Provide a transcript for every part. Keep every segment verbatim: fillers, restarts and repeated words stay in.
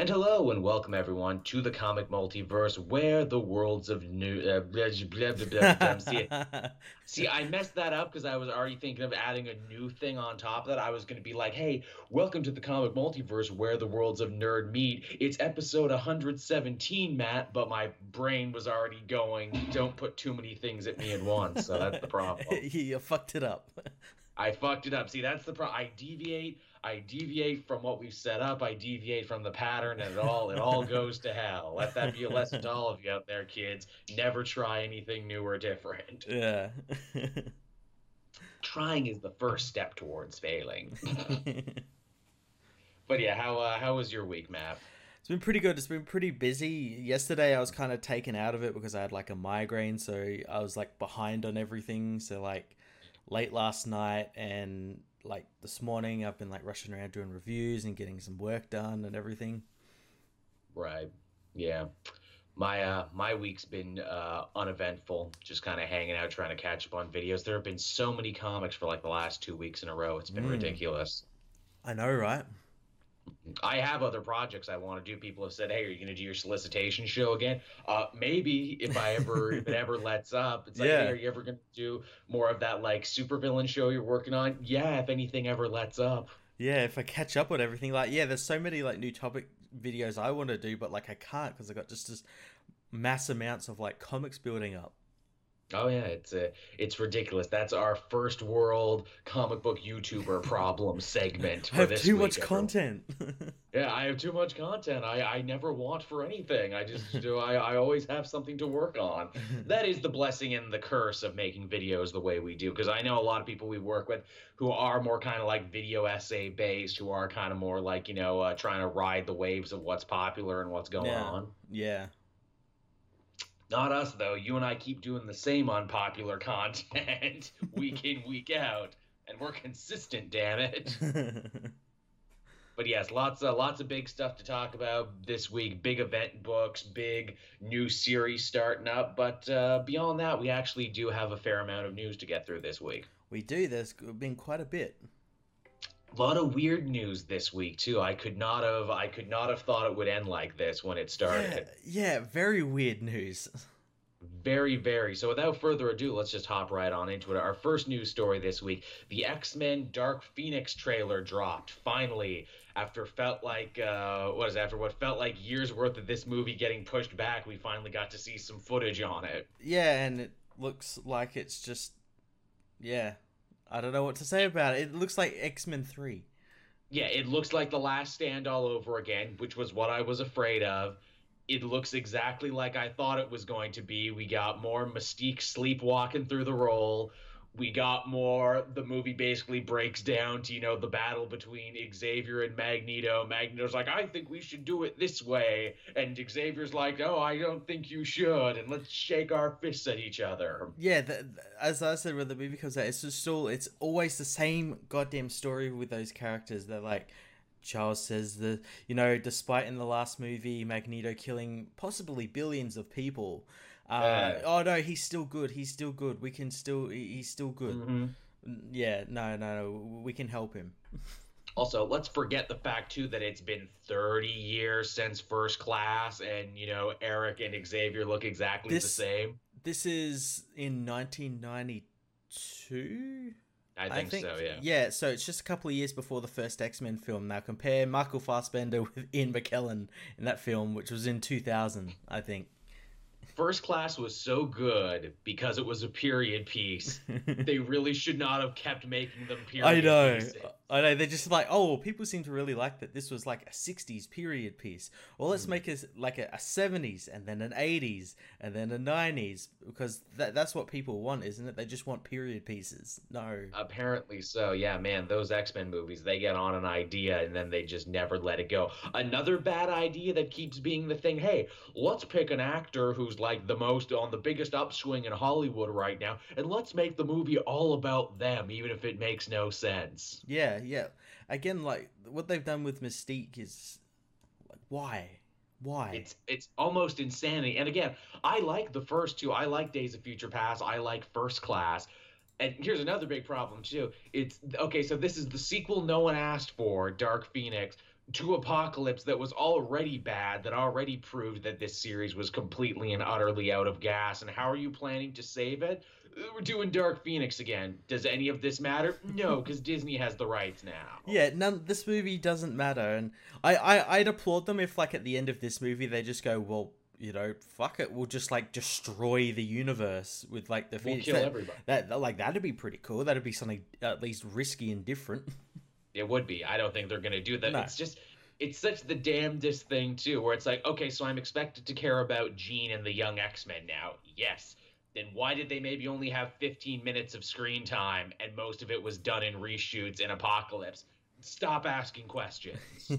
And hello and welcome everyone to the comic multiverse, where the worlds of new. Uh, blah, blah, blah, blah, see, see, I messed that up because I was already thinking of adding a new thing on top of that. I was going to be like, "Hey, welcome to the comic multiverse, where the worlds of nerd meet." It's episode one hundred seventeen, Matt. But my brain was already going. Don't put too many things at me at once. So that's the problem. You fucked it up. I fucked it up. See, that's the problem. I deviate. I deviate from what we've set up. I deviate from the pattern, and it all it all goes to hell. Let that be a lesson to all of you out there, kids. Never try anything new or different. Yeah. Trying is the first step towards failing. But yeah, how uh, how was your week, Matt? It's been pretty good. It's been pretty busy. Yesterday, I was kind of taken out of it because I had like a migraine, so I was like behind on everything. So like late last night and. Like this morning I've been like rushing around doing reviews and getting some work done and everything. Right. Yeah. My uh my week's been uh uneventful, just kind of hanging out trying to catch up on videos. There have been so many comics for like the last two weeks in a row. It's been mm. ridiculous. I know, right? I have other projects I want to do. People have said, "Hey, are you going to do your solicitation show again?" Uh, maybe if I ever, if it ever lets up. It's like, yeah. Hey, are you ever going to do more of that like supervillain show you're working on? Yeah, if anything ever lets up. Yeah, if I catch up on everything, like yeah, there's so many like new topic videos I want to do, but like I can't because I got just this mass amounts of like comics building up. Oh yeah, it's uh, it's ridiculous. That's our first world comic book YouTuber problem segment. For I have this too week, much everyone. Content. Yeah, I have too much content. I, I never want for anything. I just do. I, I always have something to work on. That is the blessing and the curse of making videos the way we do. Because I know a lot of people we work with who are more kind of like video essay based, who are kind of more like you know uh, trying to ride the waves of what's popular and what's going yeah. on. Yeah. Not us, though. You and I keep doing the same unpopular content week in, week out, and we're consistent, damn it. But yes, lots of, lots of big stuff to talk about this week. Big event books, big new series starting up. But uh, beyond that, we actually do have a fair amount of news to get through this week. We do. There's been quite a bit. A lot of weird news this week too. I could not have I could not have thought it would end like this when it started. Yeah, yeah, very weird news. Very, very. So without further ado, let's just hop right on into it. Our first news story this week, the X-Men Dark Phoenix trailer dropped finally after felt like uh, what is it, after what felt like years worth of this movie getting pushed back, we finally got to see some footage on it. Yeah, and it looks like it's just yeah. I don't know what to say about it. It looks like X-Men three. Yeah, it looks like The Last Stand all over again, which was what I was afraid of. It looks exactly like I thought it was going to be. We got more Mystique sleepwalking through the role. We got more, the movie basically breaks down to, you know, the battle between Xavier and Magneto. Magneto's like, I think we should do it this way. And Xavier's like, oh, I don't think you should. And let's shake our fists at each other. Yeah, the, the, as I said, when the movie comes out, it's just all, it's always the same goddamn story with those characters. They're like, Charles says, the you know, despite in the last movie, Magneto killing possibly billions of people, Uh, yeah. oh no, he's still good. He's still good. We can still. He's still good. Mm-hmm. Yeah, no, no, no. We can help him. Also, let's forget the fact too that it's been thirty years since First Class, and you know Eric and Xavier look exactly this, the same. This is in nineteen ninety-two. I think, I think so. Yeah. Yeah. So it's just a couple of years before the first X-Men film. Now compare Michael Fassbender with Ian McKellen in that film, which was in two thousand, I think. First Class was so good because it was a period piece. They really should not have kept making them period pieces. I know. Pieces. I know. They're just like, oh, people seem to really like that this was like a sixties period piece. Well, let's mm. make it like a, a seventies and then an eighties and then a nineties because that, that's what people want, isn't it? They just want period pieces. No. Apparently so. Yeah, man, those X-Men movies, they get on an idea and then they just never let it go. Another bad idea that keeps being the thing, hey, let's pick an actor who's like the most on the biggest upswing in Hollywood right now, and let's make the movie all about them, even if it makes no sense. Yeah, yeah. Again, like what they've done with Mystique is like, why? Why? It's it's almost insanity. And again, I like the first two. I like Days of Future Past. I like First Class. And here's another big problem too. It's okay, so this is the sequel no one asked for, Dark Phoenix. to Apocalypse that was already bad, that already proved that this series was completely and utterly out of gas. And how are you planning to save it? We're doing Dark Phoenix again. Does any of this matter? No, because Disney has the rights now. Yeah, none. This movie doesn't matter. And I, I, I'd applaud them if, like, at the end of this movie, they just go, well, you know, fuck it, we'll just, like, destroy the universe with, like, the Phoenix. We'll kill that, everybody. That, like, that'd be pretty cool. That'd be something at least risky and different. It would be. I don't think they're going to do that. No. It's just, it's such the damnedest thing, too, where it's like, okay, so I'm expected to care about Jean and the young X-Men now. Yes. Then why did they maybe only have fifteen minutes of screen time and most of it was done in reshoots in Apocalypse? Stop asking questions.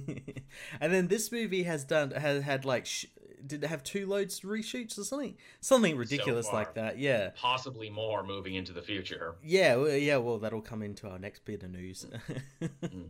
And then this movie has done, has had like, sh- did it have two loads of reshoots or something? Something ridiculous so far, like that, yeah. Possibly more moving into the future. Yeah, well, yeah, well, that'll come into our next bit of news. Mm-hmm.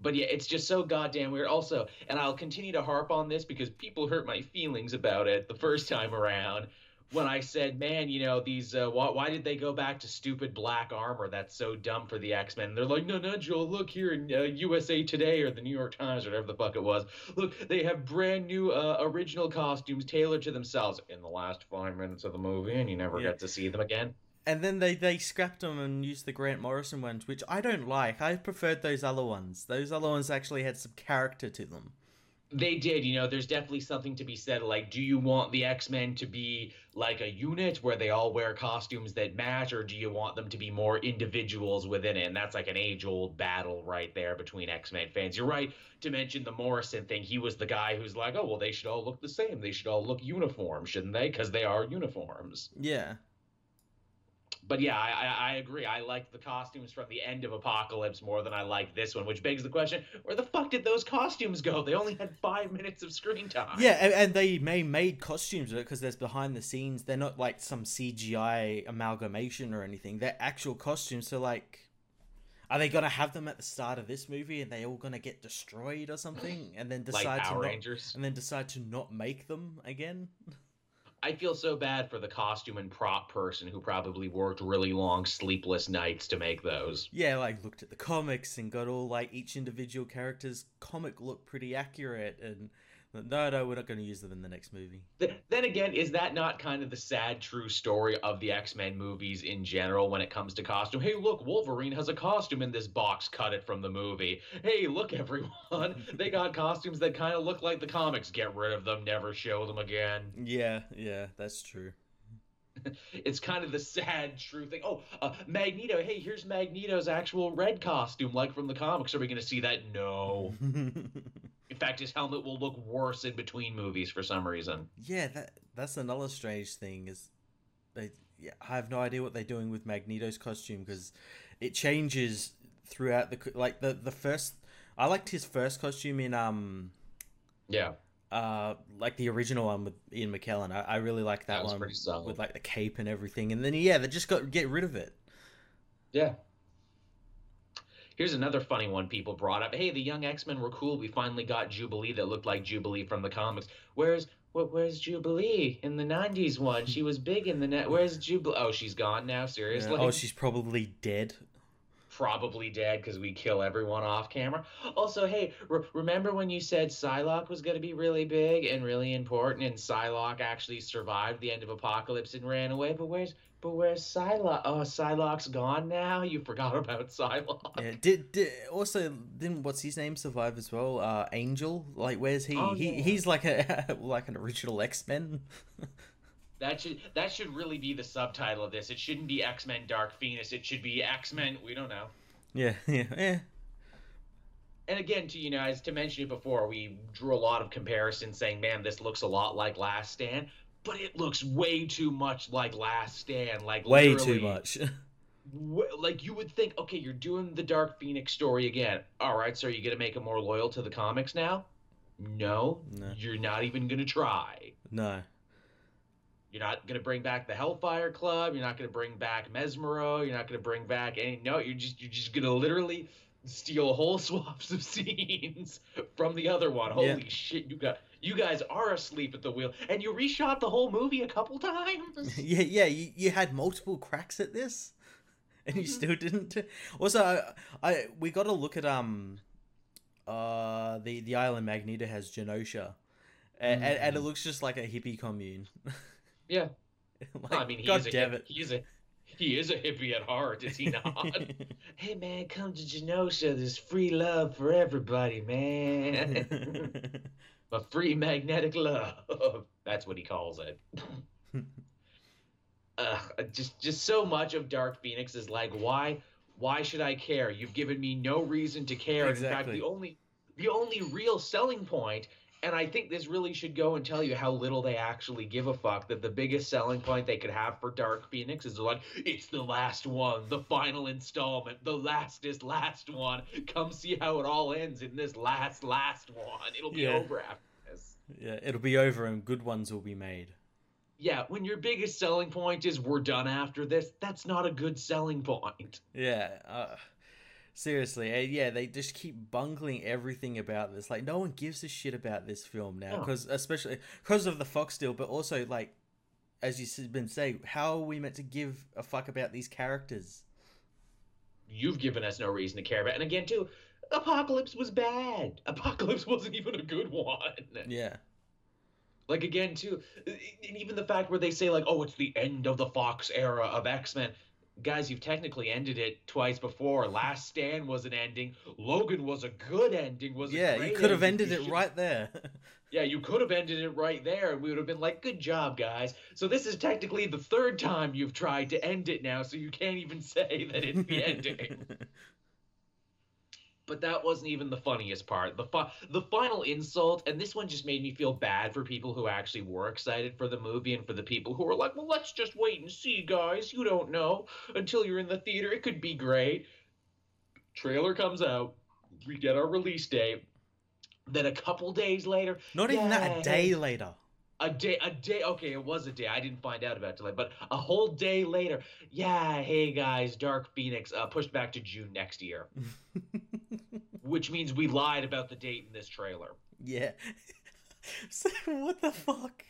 But yeah, it's just so goddamn weird. Also, and I'll continue to harp on this because people hurt my feelings about it the first time around. When I said, man, you know, these, uh, why, why did they go back to stupid black armor? That's so dumb for the X-Men. And they're like, no, no, Joel, look here in uh, U S A Today or the New York Times or whatever the fuck it was. Look, they have brand new uh, original costumes tailored to themselves in the last five minutes of the movie, and you never yeah. get to see them again. And then they, they scrapped them and used the Grant Morrison ones, which I don't like. I preferred those other ones. Those other ones actually had some character to them. They did, you know, there's definitely something to be said, like, do you want the X-Men to be like a unit where they all wear costumes that match, or do you want them to be more individuals within it? And that's like an age-old battle right there between X-Men fans. You're right to mention the Morrison thing. He was the guy who's like, oh, well, they should all look the same. They should all look uniform, shouldn't they? Because they are uniforms. Yeah. But yeah, I, I agree. I liked the costumes from the end of Apocalypse more than I like this one, which begs the question, where the fuck did those costumes go? They only had five minutes of screen time. Yeah, and, and they may made costumes of it because there's behind the scenes. They're not like some C G I amalgamation or anything. They're actual costumes. So like, are they going to have them at the start of this movie and they all going to get destroyed or something? And then decide like Power to not, Rangers. And then decide to not make them again? I feel so bad for the costume and prop person who probably worked really long, sleepless nights to make those. Yeah, like, looked at the comics and got all, like, each individual character's comic look pretty accurate, and no, no, we're not going to use them in the next movie. Then again, is that not kind of the sad, true story of the X-Men movies in general when it comes to costume? Hey, look, Wolverine has a costume in this box, cut it from the movie. Hey, look, everyone, they got costumes that kind of look like the comics. Get rid of them, never show them again. Yeah, yeah, that's true. It's kind of the sad, true thing. Oh, uh, Magneto. Hey, here's Magneto's actual red costume, like from the comics. Are we going to see that? No. In fact, his helmet will look worse in between movies for some reason. Yeah, that that's another strange thing. Is they, yeah, I have no idea what they're doing with Magneto's costume because it changes throughout the like the the first. I liked his first costume in um. Yeah. Uh, like the original one with Ian McKellen. I, I really like that, that one pretty solid. With like the cape and everything. And then, yeah, they just got get rid of it. Yeah. Here's another funny one people brought up. Hey, the young X-Men were cool. We finally got Jubilee that looked like Jubilee from the comics. Where's where, where's Jubilee in the nineties one? She was big in the net. Where's Jubilee? Oh, she's gone now? Seriously? Yeah. Oh, she's probably dead. Probably dead because we kill everyone off camera. Also, hey, re- remember when you said Psylocke was going to be really big and really important, and Psylocke actually survived the end of Apocalypse and ran away? But where's but where's Psylocke? Oh, Psylocke's gone now. You forgot about Psylocke. Yeah. Did, did also didn't what's his name survive as well? Uh, Angel. Like, where's he? Oh, he yeah. He's like a like an original X-Men. That should that should really be the subtitle of this. It shouldn't be X-Men Dark Phoenix. It should be X-Men. We don't know. Yeah, yeah, yeah. And again, to you know, as to mention it before, we drew a lot of comparisons, saying, "Man, this looks a lot like Last Stand," but it looks way too much like Last Stand. Like way too much. Like you would think, okay, you're doing the Dark Phoenix story again. All right, so are you gonna make it more loyal to the comics now? No, no. You're not even gonna try. No. You're not going to bring back the Hellfire Club. You're not going to bring back Mesmero. You're not going to bring back any... No, you're just you're just going to literally steal whole swaps of scenes from the other one. Holy yeah. shit, you got you guys are asleep at the wheel. And you reshot the whole movie a couple times? yeah, yeah, you, you had multiple cracks at this, and you still didn't. Also, I, I we got to look at... um. uh, the the island Magneto has Genosha, and, mm. and, and it looks just like a hippie commune. Yeah, like, I mean, he God is damn a, it. He is a he is a hippie at heart, is he not? Hey man, come to Genosha. There's free love for everybody, man. But free magnetic love. That's what he calls it. Uh, just just so much of Dark Phoenix is like, why why should I care? You've given me no reason to care. Exactly. In fact, the only the only real selling point, and I think this really should go and tell you how little they actually give a fuck, that the biggest selling point they could have for Dark Phoenix is like, it's the last one, the final installment, the lastest last one. Come see how it all ends in this last last one. It'll be yeah. over after this. Yeah, it'll be over and good ones will be made. Yeah, when your biggest selling point is we're done after this, that's not a good selling point. Yeah, uh, seriously. Uh, yeah, they just keep bungling everything about this. Like, no one gives a shit about this film now, because yeah. especially because of the Fox deal, but also, like, as you've been saying, how are we meant to give a fuck about these characters? You've given us no reason to care about. And again, too, Apocalypse was bad. Apocalypse wasn't even a good one. Yeah. Like, again, too, and even the fact where they say, like, oh, it's the end of the Fox era of X-Men. Guys, you've technically ended it twice before. Last Stand was an ending. Logan was a good ending. Was Yeah, you could have ended it right there. Yeah, you could have ended it right there, and we would have been like, good job, guys. So this is technically the third time you've tried to end it now, so you can't even say that it's the ending. But that wasn't even the funniest part. The fu- the final insult, and this one just made me feel bad for people who actually were excited for the movie and for the people who were like, well, let's just wait and see, guys. You don't know until you're in the theater. It could be great. Trailer comes out. We get our release date. Then a couple days later. Not even that, a day later. A day, a day, okay, it was a day. I didn't find out about it tonight, but a whole day later. Yeah, hey guys, Dark Phoenix uh, pushed back to June next year. Which means we lied about the date in this trailer. Yeah. So what the fuck?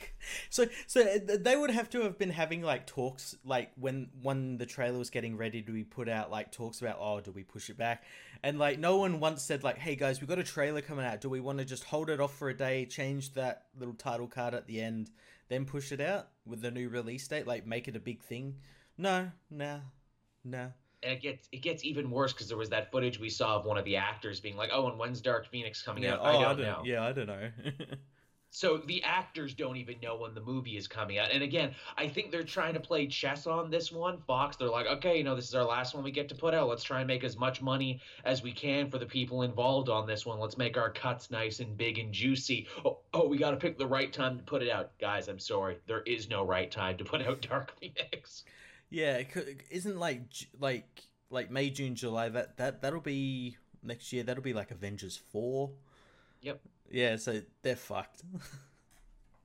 So so they would have to have been having like talks, like when when the trailer was getting ready to be put out, like talks about, oh, do we push it back? And like no one once said like, hey guys, we've got a trailer coming out. Do we want to just hold it off for a day, change that little title card at the end, then push it out with the new release date, like make it a big thing? No, no, no. And it gets it gets even worse because there was that footage we saw of one of the actors being like, oh, and when's Dark Phoenix coming yeah, out? Oh, I don't, I don't know. Yeah, I don't know. So the actors don't even know when the movie is coming out. And again, I think they're trying to play chess on this one. Fox, they're like, okay, you know, this is our last one we get to put out. Let's try and make as much money as we can for the people involved on this one. Let's make our cuts nice and big and juicy. Oh, oh we got to pick the right time to put it out. Guys, I'm sorry. There is no right time to put out Dark Phoenix. Yeah, isn't like like like May, June, July, that, that, that'll be next year. That'll be like Avengers four. Yep. Yeah, so they're fucked.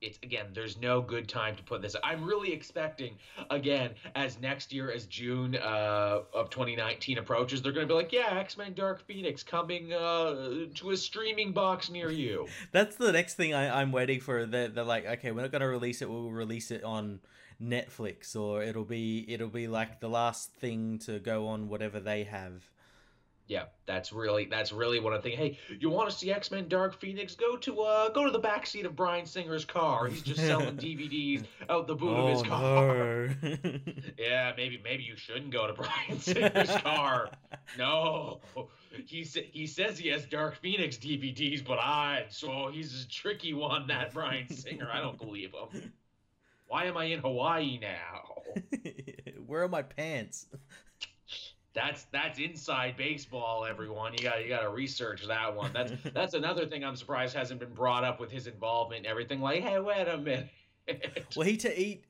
It's, again, there's no good time to put this. I'm really expecting, again, as next year, as June uh, of twenty nineteen approaches, they're going to be like, yeah, X-Men Dark Phoenix coming uh, to a streaming box near you. That's the next thing I, I'm waiting for. They're, they're like, okay, we're not going to release it. We'll release it on Netflix, or it'll be it'll be like the last thing to go on whatever they have. Yeah, that's really that's really what I'm thinking. Hey, you want to see X-Men Dark Phoenix? Go to uh, go to the backseat of Bryan Singer's car. He's just selling D V Ds out the boot oh, of his car. No. Yeah, maybe maybe you shouldn't go to Bryan Singer's car. No, he he says he has Dark Phoenix D V Ds, but I so he's a tricky one. That Bryan Singer, I don't believe him. Why am I in Hawaii now? Where are my pants? That's that's inside baseball, everyone. You got you got to research that one. That's that's another thing I'm surprised hasn't been brought up with his involvement and everything. Like, hey, wait a minute. Well, he to eat.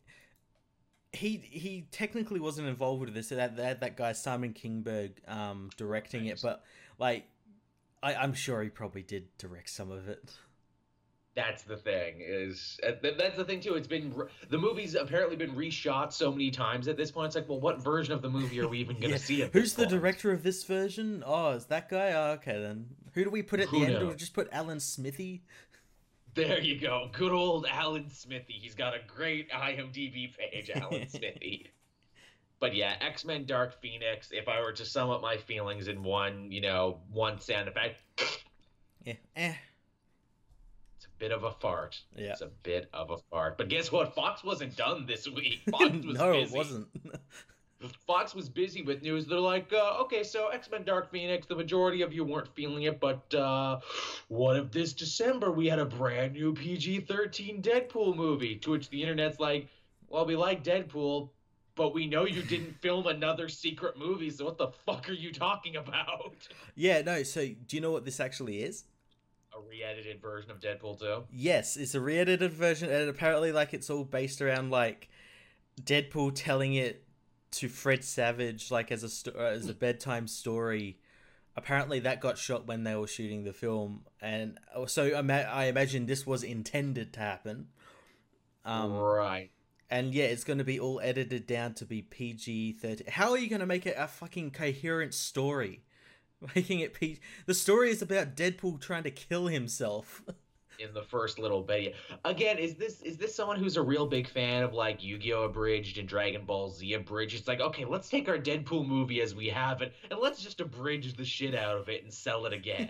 He, he he technically wasn't involved with this. They had that, that guy Simon Kingberg um, directing nice. it, but like, I, I'm sure he probably did direct some of it. That's the thing is that's the thing too. It's been the movie's apparently been reshot so many times at this point. It's like, well, what version of the movie are we even going to yeah. see? At Who's this the point? director of this version? Oh, is that guy? Oh, okay, then who do we put at who the knows? end? Do we just put Alan Smithy? There you go, good old Alan Smithy. He's got a great I M D B page, Alan Smithy. But yeah, X-Men Dark Phoenix. If I were to sum up my feelings in one, you know, one sound effect. Yeah. Eh. It's a bit of a fart. Yeah. It's a bit of a fart. But guess what? Fox wasn't done this week. Fox was no, busy. It wasn't. Fox was busy with news. They're like, uh, okay, so X-Men Dark Phoenix, the majority of you weren't feeling it, but uh, what if this December we had a brand new P G thirteen Deadpool movie? To which the internet's like, well, we like Deadpool, but we know you didn't film another secret movie, so what the fuck are you talking about? Yeah, no, so do you know what this actually is? A re-edited version of Deadpool two? Yes, it's a re-edited version, and apparently like it's all based around like Deadpool telling it to Fred Savage, like as a sto- as a bedtime story. Apparently, that got shot when they were shooting the film, and so ima- I imagine this was intended to happen. Um, right. And yeah, it's going to be all edited down to be P G thirteen. How are you going to make it a fucking coherent story? Making it P G. The story is about Deadpool trying to kill himself. In the first little bit. Again, is this is this someone who's a real big fan of like Yu-Gi-Oh! Abridged and Dragon Ball Z Abridged? It's like, okay, let's take our Deadpool movie as we have it and let's just abridge the shit out of it and sell it again.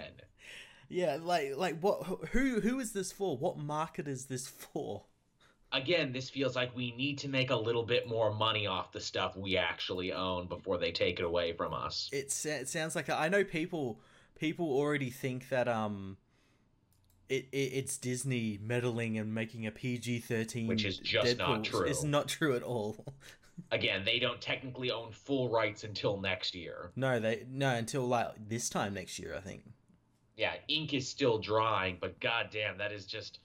Yeah, like like what who who is this for? What market is this for? Again, this feels like we need to make a little bit more money off the stuff we actually own before they take it away from us. It, it sounds like I know people people already think that um It, it it's Disney meddling and making a P G thirteen, which is just Deadpool. Not true. It's not true at all. Again, they don't technically own full rights until next year. No, they no until like this time next year, I think. Yeah, ink is still drying, but goddamn, that is just.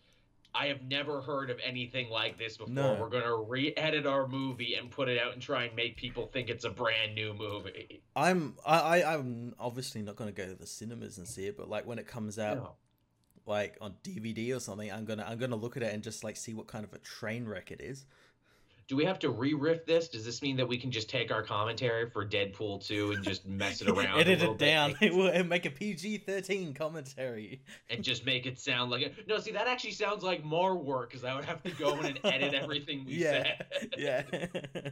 I have never heard of anything like this before. No. We're going to re-edit our movie and put it out and try and make people think it's a brand new movie. I'm I, I I'm obviously not going to go to the cinemas and see it, but like when it comes out. No. Like on D V D or something, I'm gonna I'm gonna look at it and just like see what kind of a train wreck it is. Do we have to re-riff this? Does this mean that we can just take our commentary for Deadpool two and just mess it around? Edit it down. Bit? It will make a P G thirteen commentary and just make it sound like it. No, see, that actually sounds like more work because I would have to go in and edit everything we yeah. said. Yeah.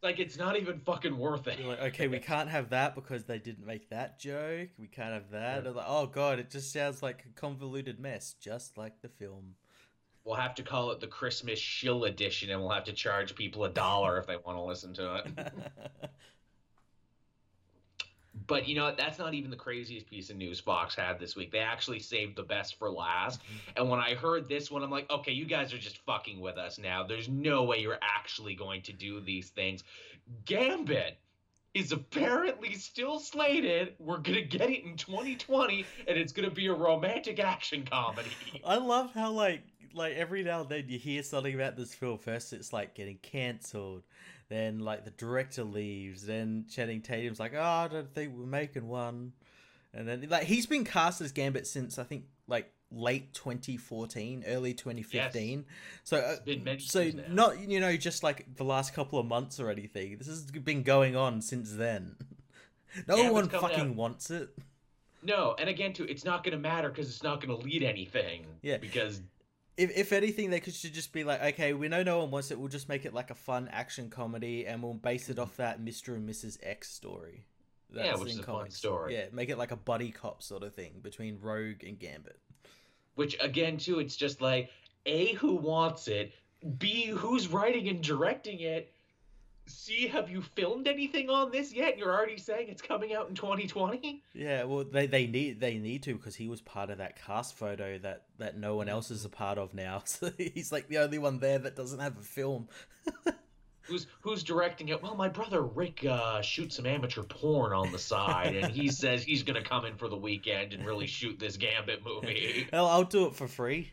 Like, it's not even fucking worth it. Like, okay, we can't have that because they didn't make that joke. We can't have that. Yeah. Like, oh, God, it just sounds like a convoluted mess, just like the film. We'll have to call it the Christmas Shill Edition, and we'll have to charge people a dollar if they want to listen to it. But, you know, that's not even the craziest piece of news Fox had this week. They actually saved the best for last. And when I heard this one, I'm like, okay, you guys are just fucking with us now. There's no way you're actually going to do these things. Gambit is apparently still slated. We're going to get it in twenty twenty, and it's going to be a romantic action comedy. I love how, like, like every now and then you hear something about this film. First it's like getting cancelled, then like the director leaves, then Channing Tatum's like, oh, I don't think we're making one, and then like he's been cast as Gambit since I think like late twenty fourteen, early twenty fifteen. Yes. So uh, it's been many so years now. Not, you know, just like the last couple of months or anything. This has been going on since then. No Gambit's one fucking out. Wants it. No, and again too, it's not going to matter because it's not going to lead anything. Yeah, because. If if anything, they could should just be like, okay, we know no one wants it. We'll just make it like a fun action comedy, and we'll base it off that Mister and Missus X story. That's yeah, which is a fun story. Yeah, make it like a buddy cop sort of thing between Rogue and Gambit. Which again, too, it's just like A, who wants it? B, who's writing and directing it? C, have you filmed anything on this yet? You're already saying it's coming out in twenty twenty? Yeah, well, they, they need they need to because he was part of that cast photo that, that no one else is a part of now. So he's like the only one there that doesn't have a film. Who's who's directing it? Well, my brother Rick uh, shoots some amateur porn on the side, and he says he's going to come in for the weekend and really shoot this Gambit movie. Well, I'll do it for free.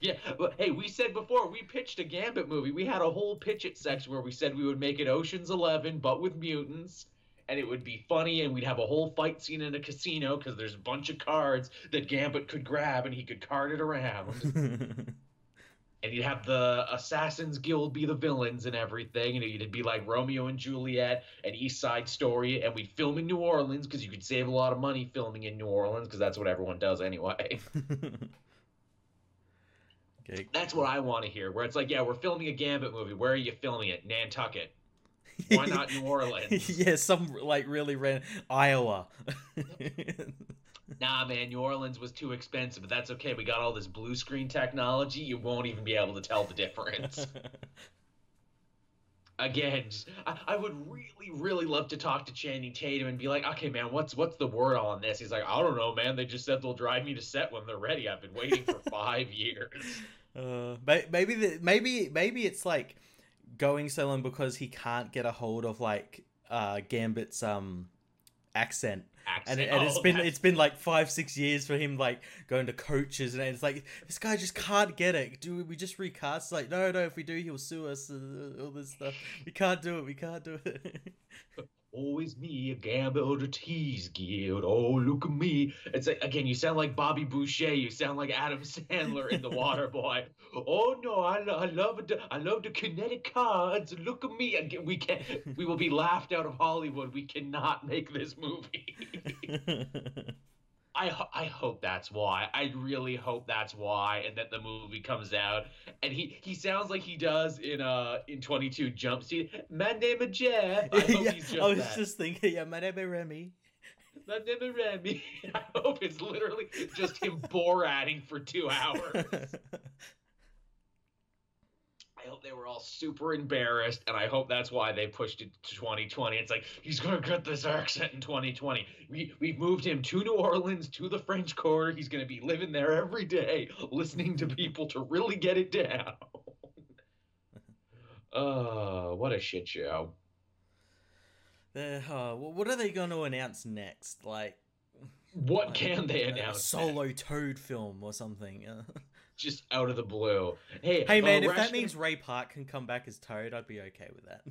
Yeah, but hey, we said before, we pitched a Gambit movie. We had a whole pitch it section where we said we would make it Ocean's Eleven, but with mutants, and it would be funny, and we'd have a whole fight scene in a casino because there's a bunch of cards that Gambit could grab, and he could card it around. And you'd have the Assassin's Guild be the villains and everything, and it'd be like Romeo and Juliet and East Side Story, and we'd film in New Orleans because you could save a lot of money filming in New Orleans because that's what everyone does anyway. That's what I want to hear, where it's like, yeah, we're filming a Gambit movie. Where are you filming it? Nantucket. Why not New Orleans? Yeah, some, like, really random... Iowa. nah, man, New Orleans was too expensive, but that's okay. We got all this blue screen technology. You won't even be able to tell the difference. Again, just, I, I would really, really love to talk to Channing Tatum and be like, okay, man, what's what's the word on this? He's like, I don't know, man. They just said they'll drive me to set when they're ready. I've been waiting for five years. Uh, maybe the, maybe maybe it's like going so long because he can't get a hold of like uh, Gambit's um accent, accent. and, and oh, it's been it's been like five six years for him like going to coaches, and it's like this guy just can't get it. Do we just recast? It's like no no, if we do he'll sue us. Uh, all this stuff, we can't do it. We can't do it. Always me, a Gambit or a tease guild. Oh, look at me. It's like, again, you sound like Bobby Boucher. You sound like Adam Sandler in The Waterboy. Oh, no, I, I love it. I love the kinetic cards. Look at me. Again, we can, we will be laughed out of Hollywood. We cannot make this movie. I, ho I hope that's why. I really hope that's why, and that the movie comes out. And he, he sounds like he does in uh in twenty-two Jump Street. My name is Jeff. I hope yeah, he's just I was that. just thinking, yeah, my name is Remy. My name is Remy. I hope it's literally just him Borating for two hours. I hope they were all super embarrassed, and I hope that's why they pushed it to twenty twenty. It's like, he's going to get this accent in twenty twenty. We, we've moved him to New Orleans, to the French Quarter. He's going to be living there every day, listening to people to really get it down. Oh, uh, what a shit show. Uh, what are they going to announce next? Like, What like, can they uh, announce? A solo next? Toad film or something. Uh. Just out of the blue. Hey, hey man, uh, if that means Ray Park can come back as Toad, I'd be okay with that.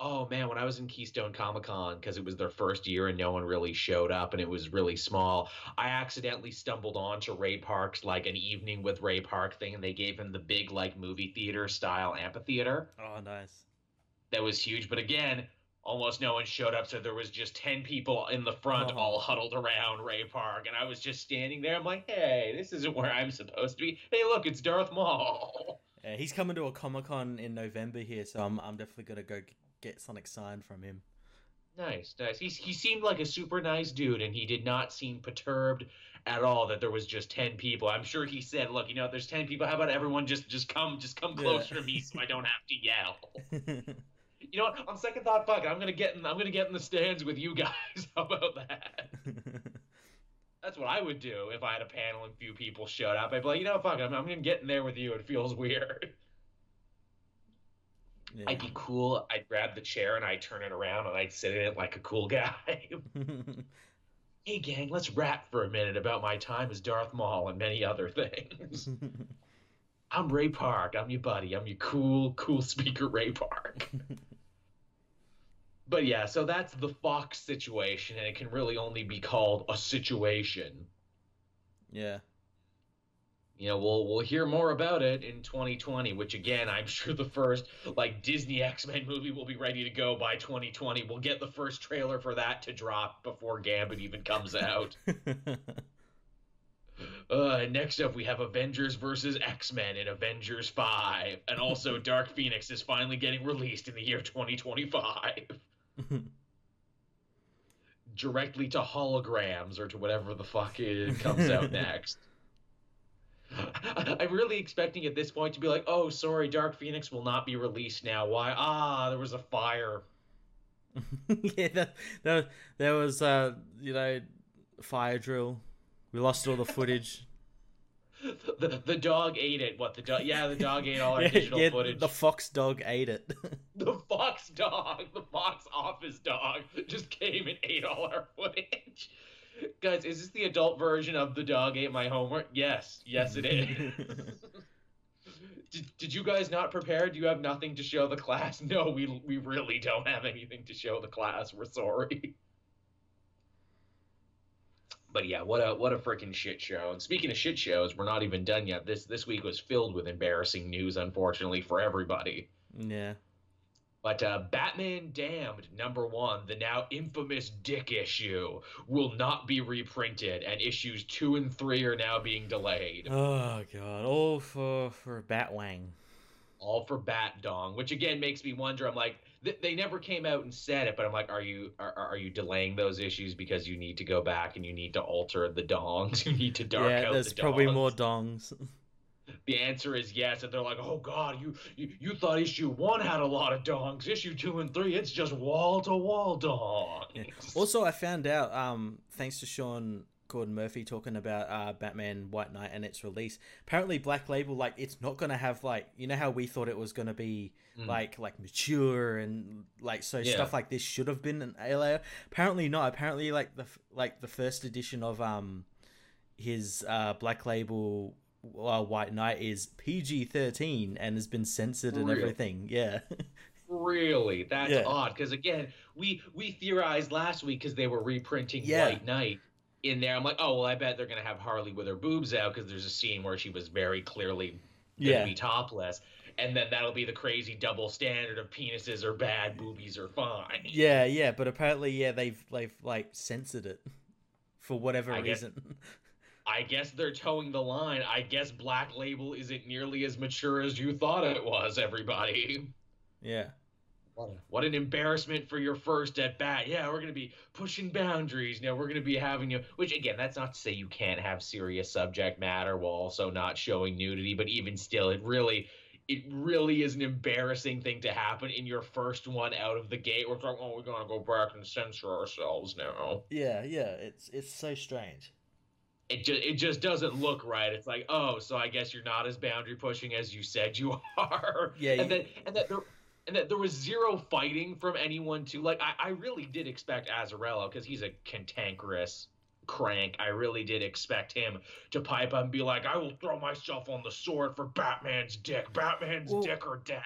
Oh, man, when I was in Keystone Comic-Con, because it was their first year and no one really showed up and it was really small, I accidentally stumbled onto Ray Park's, like, an Evening with Ray Park thing, and they gave him the big, like, movie theater-style amphitheater. Oh, nice. That was huge, but again, almost no one showed up, so there was just ten people in the front oh. all huddled around Ray Park, and I was just standing there. I'm like, hey, this isn't where I'm supposed to be. Hey, look, it's Darth Maul. Yeah, he's coming to a Comic-Con in November here, so I'm, I'm definitely going to go get Sonic signed from him. Nice, nice. He, he seemed like a super nice dude, and he did not seem perturbed at all that there was just ten people. I'm sure he said, look, you know, if there's ten people, how about everyone just, just come just come closer yeah. to me so I don't have to yell? You know what? On second thought, fuck it. I'm gonna get in. I'm gonna get in the stands with you guys. How about that? That's what I would do if I had a panel and few people showed up. I'd be like, you know, fuck it. I'm, I'm gonna get in there with you. It feels weird. Yeah. I'd be cool. I'd grab the chair and I'd turn it around and I'd sit in it like a cool guy. Hey, gang, let's rap for a minute about my time as Darth Maul and many other things. I'm Ray Park. I'm your buddy. I'm your cool, cool speaker, Ray Park. But yeah, so that's the Fox situation, and it can really only be called a situation. Yeah. You know, we'll we'll hear more about it in twenty twenty, which again, I'm sure the first like Disney X-Men movie will be ready to go by twenty twenty. We'll get the first trailer for that to drop before Gambit even comes out. Uh, next up, we have Avengers versus X-Men in Avengers five. And also, Dark Phoenix is finally getting released in the year twenty twenty-five. Directly to holograms or to whatever the fuck it comes out next. I'm really expecting at this point to be like, oh, sorry, Dark Phoenix will not be released now. Why? Ah, there was a fire. Yeah, that, that, there was, uh, you know, fire drill. We lost all the footage. The, the dog ate it. What the dog? Yeah, the dog ate all our yeah, digital yeah, footage. The fox dog ate it. The fox dog, the fox office dog, just came and ate all our footage. Guys, is this the adult version of The Dog Ate My Homework? Yes, yes, it is. did, did you guys not prepare? Do you have nothing to show the class? No, we we really don't have anything to show the class. We're sorry. But yeah, what a what a freaking shit show. And speaking of shit shows, we're not even done yet. This this week was filled with embarrassing news, unfortunately, for everybody. Yeah. But uh, Batman Damned, number one, the now infamous dick issue, will not be reprinted, and issues two and three are now being delayed. Oh, God. All for, for a Batwang. all for Bat Dong, which again makes me wonder. I'm like, th- they never came out and said it, but I'm like, are you are, are you delaying those issues because you need to go back and you need to alter the dongs, you need to dark yeah, out the dongs? Yeah, there's probably more dongs. The answer is yes, and they're like, oh god, you, you you thought issue one had a lot of dongs, issue two and three, it's just wall-to-wall dongs. Yeah. Also, I found out, um, thanks to Sean Gordon Murphy talking about uh, Batman White Knight and its release, apparently Black Label, like, it's not going to have, like, you know how we thought it was going to be, mm. like, like mature and, like, so yeah. stuff like this should have been an A-layer? Apparently not. Apparently, like, the like the first edition of um his uh, Black Label uh, White Knight is P G thirteen and has been censored really? and everything. Yeah. Really? That's yeah. odd, because, again, we, we theorized last week because they were reprinting yeah. White Knight in there. I'm like, oh, well, I bet they're going to have Harley with her boobs out because there's a scene where she was very clearly going to be topless. And then that'll be the crazy double standard of penises are bad, boobies are fine. Yeah, yeah. But apparently, yeah, they've, they've like, censored it for whatever I reason. Guess, I guess they're towing the line. I guess Black Label isn't nearly as mature as you thought it was, everybody. Yeah. What an embarrassment for your first at bat. Yeah, we're going to be pushing boundaries. Now we're going to be having you, which again, that's not to say you can't have serious subject matter while also not showing nudity, but even still, it really, it really is an embarrassing thing to happen in your first one out of the gate. We're talking, oh, we're going to go back and censor ourselves now. Yeah, yeah, it's it's so strange. It just, it just doesn't look right. It's like, oh, so I guess you're not as boundary pushing as you said you are. Yeah, and you... then and then there. And that there was zero fighting from anyone, too. Like, I, I really did expect Azarello, because he's a cantankerous crank. I really did expect him to pipe up and be like, I will throw myself on the sword for Batman's dick. Batman's well, dick or death.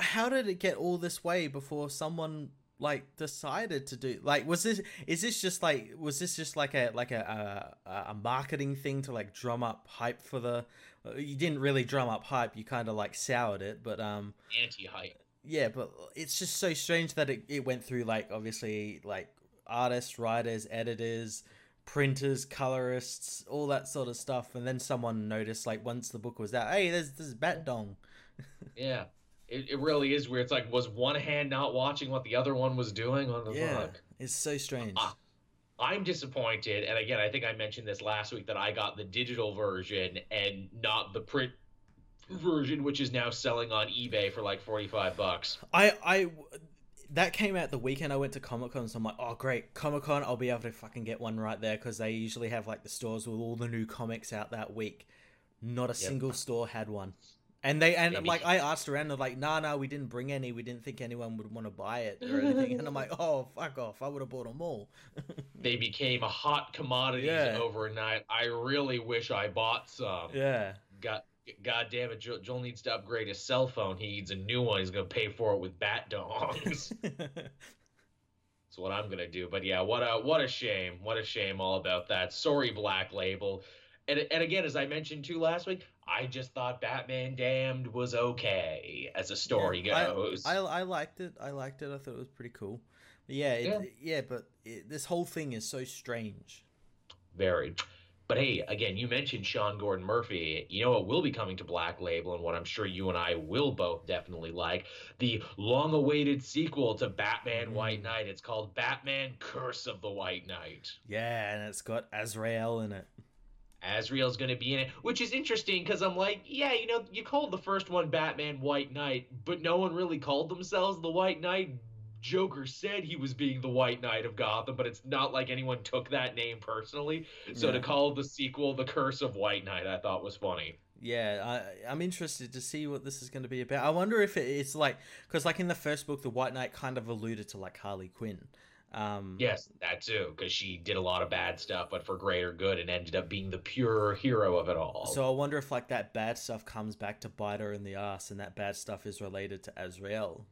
How did it get all this way before someone, like, decided to do... Like, was this... Is this just, like... Was this just, like, a like a, a, a marketing thing to, like, drum up hype for the... You didn't really drum up hype. You kind of, like, soured it, but... um anti-hype. Yeah, but it's just so strange that it, it went through, like, obviously, like, artists, writers, editors, printers, colorists, all that sort of stuff. And then someone noticed, like, once the book was out, hey, there's this Bat Dong. Yeah, it, it really is weird. It's like, was one hand not watching what the other one was doing on the yeah, book? Yeah, it's so strange. Uh, I'm disappointed. And again, I think I mentioned this last week that I got the digital version and not the print version, which is now selling on eBay for like forty-five bucks. I, I, that came out the weekend I went to Comic-Con, so I'm like, oh great, Comic-Con, I'll be able to fucking get one right there, because they usually have like the stores with all the new comics out that week. Not a yep. single store had one. And they, and Maybe. like, I asked around, they're like, nah, nah, we didn't bring any, we didn't think anyone would want to buy it or anything. And I'm like, oh, fuck off, I would have bought them all. They became a hot commodity yeah. overnight. I really wish I bought some. Yeah. Got... God damn it, Joel, Joel needs to upgrade his cell phone. He needs a new one. He's going to pay for it with bat dongs. That's what I'm going to do. But yeah, what a, what a shame. What a shame all about that. Sorry, Black Label. And, and again, as I mentioned too last week, I just thought Batman Damned was okay as a story yeah, goes. I, I, I liked it. I liked it. I thought it was pretty cool. But yeah, it, yeah. yeah, but it, this whole thing is so strange. Very. But hey, again, you mentioned Sean Gordon Murphy. You know what will be coming to Black Label, and what I'm sure you and I will both definitely like, the long-awaited sequel to Batman White Knight. It's called Batman Curse of the White Knight. Yeah, and it's got Azrael in it. Azrael's going to be in it, which is interesting because I'm like, yeah, you know, you called the first one Batman White Knight, but no one really called themselves the White Knight. Joker said he was being the White Knight of Gotham, but it's not like anyone took that name personally. So yeah. to call the sequel The Curse of White Knight, I thought was funny. Yeah, I, I'm interested to see what this is going to be about. I wonder if it, it's like... Because like in the first book, the White Knight kind of alluded to like Harley Quinn. Um, yes, that too, because she did a lot of bad stuff, but for greater good, and ended up being the pure hero of it all. So I wonder if like that bad stuff comes back to bite her in the ass, and that bad stuff is related to Azrael.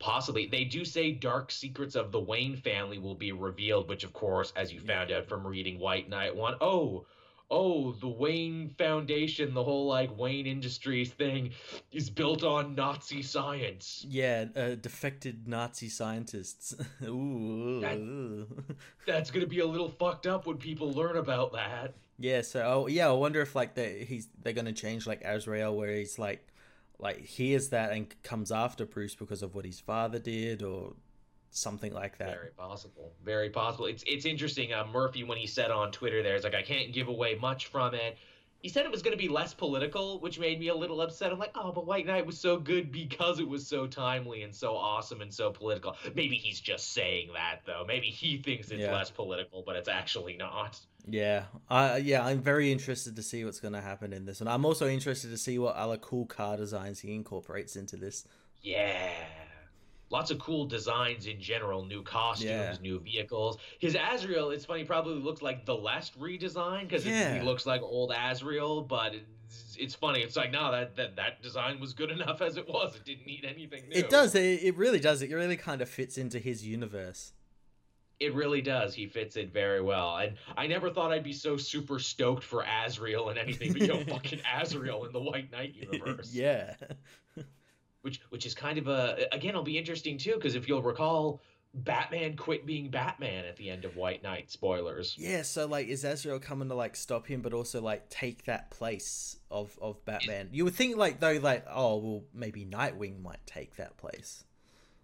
Possibly. They do say dark secrets of the Wayne family will be revealed, which, of course, as you found out from reading White Knight one, oh, oh, the Wayne Foundation, the whole, like, Wayne Industries thing is built on Nazi science. Yeah, uh, defected Nazi scientists. Ooh. That, that's going to be a little fucked up when people learn about that. Yeah, so, oh, yeah, I wonder if, like, they, he's, they're going to change, like, Azrael, where he's, like, like hears that and comes after Bruce because of what his father did or something like that. Very possible. Very possible. It's it's interesting. Uh, Murphy, when he said on Twitter there, it's like, I can't give away much from it. He said it was going to be less political, which made me a little upset. I'm like, oh, but White Knight was so good because it was so timely and so awesome and so political. Maybe he's just saying that, though. Maybe he thinks it's yeah. less political, but it's actually not. Yeah. Uh, yeah, I'm very interested to see what's going to happen in this. And I'm also interested to see what other cool car designs he incorporates into this. Yeah. Lots of cool designs in general, new costumes, yeah. new vehicles. His Azrael, it's funny, probably looks like the last redesign because yeah. he looks like old Azrael, but it's, it's funny. It's like, no, that, that that design was good enough as it was. It didn't need anything new. It does. It, it really does. It really kind of fits into his universe. It really does. He fits it very well. And I never thought I'd be so super stoked for Azrael and anything, but yo, fucking Azrael in the White Knight universe. Yeah. Which, which is kind of a, again, it'll be interesting too, because if you'll recall, Batman quit being Batman at the end of White Knight, spoilers. Yeah, so like, is Azrael coming to like stop him, but also like take that place of, of Batman? You would think like, though, like, oh, well, maybe Nightwing might take that place.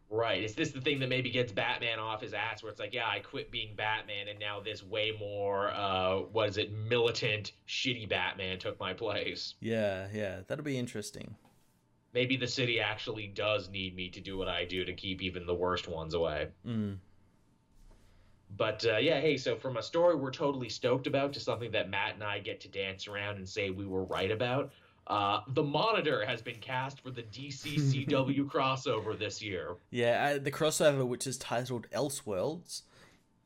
Right, is this the thing that maybe gets Batman off his ass, where it's like, yeah, I quit being Batman, and now this way more, uh, what is it, militant, shitty Batman took my place. Yeah, yeah, that'll be interesting. Maybe the city actually does need me to do what I do to keep even the worst ones away. Mm. But, uh, yeah, hey, so from a story we're totally stoked about to something that Matt and I get to dance around and say we were right about, uh, the Monitor has been cast for the D C C W crossover this year. Yeah, uh, the crossover, which is titled Elseworlds.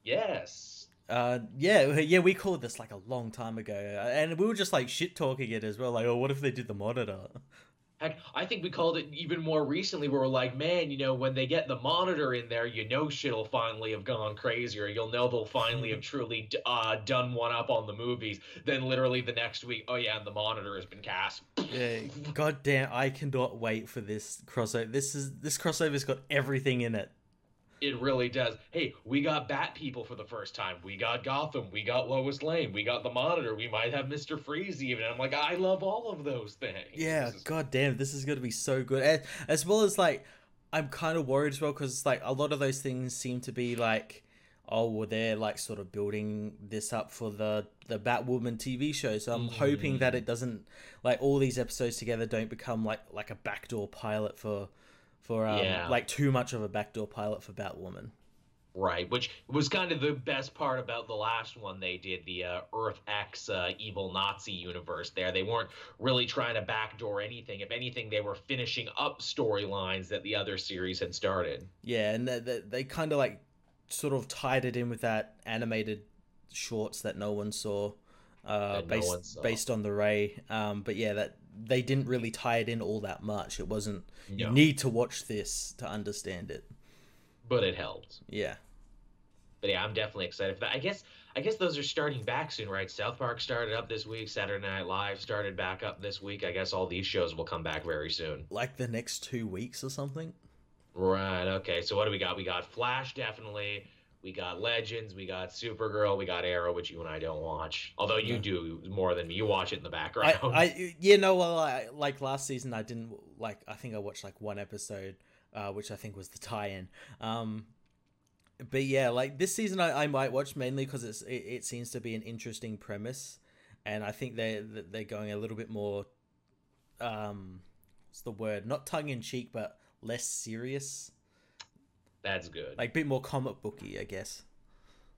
Yes. Uh, yeah, yeah, we called this, like, a long time ago. And we were just, like, shit-talking it as well. Like, oh, what if they did the Monitor? Heck, I think we called it even more recently where we're like, man, you know, when they get the Monitor in there, you know shit'll finally have gone crazy, or you'll know they'll finally have truly uh, done one up on the movies. Then literally the next week, oh yeah, and the Monitor has been cast. Yeah, goddamn, I cannot wait for this crossover. This is this crossover's got everything in it. It really does. Hey, we got Bat People for the first time. We got Gotham. We got Lois Lane. We got the Monitor. We might have Mister Freeze even. And I'm like, I love all of those things. Yeah, is... goddamn, this is going to be so good. As, as well as, like, I'm kind of worried as well because, like, a lot of those things seem to be, like, oh, well, they're, like, sort of building this up for the, the Batwoman T V show. So I'm mm. hoping that it doesn't, like, all these episodes together don't become, like, like a backdoor pilot for... for um, yeah. like too much of a backdoor pilot for Batwoman. Right, which was kind of the best part about the last one they did, the uh, Earth X uh, evil Nazi universe there. They weren't really trying to backdoor anything. If anything, they were finishing up storylines that the other series had started. Yeah, and they, they, they kind of like sort of tied it in with that animated shorts that no one saw, uh, based, no one saw. based on the Ray. Um, but yeah, that... they didn't really tie it in all that much. It wasn't, no. you need to watch this to understand it. But it helped. Yeah. But yeah, I'm definitely excited for that. I guess I guess those are starting back soon, right? South Park started up this week. Saturday Night Live started back up this week. I guess all these shows will come back very soon. Like the next two weeks or something? Right, okay. So what do we got? We got Flash, definitely. We got Legends, we got Supergirl, we got Arrow, which you and I don't watch. Although you yeah. do more than me. You watch it in the background. I, I you know, well, I, like last season, I didn't, like, I think I watched, like, one episode, uh, which I think was the tie-in. Um, but, yeah, like, this season I, I might watch mainly because it, it seems to be an interesting premise. And I think they're, they're going a little bit more, um, what's the word? Not tongue-in-cheek, but less serious. That's good. Like a bit more comic booky, I guess.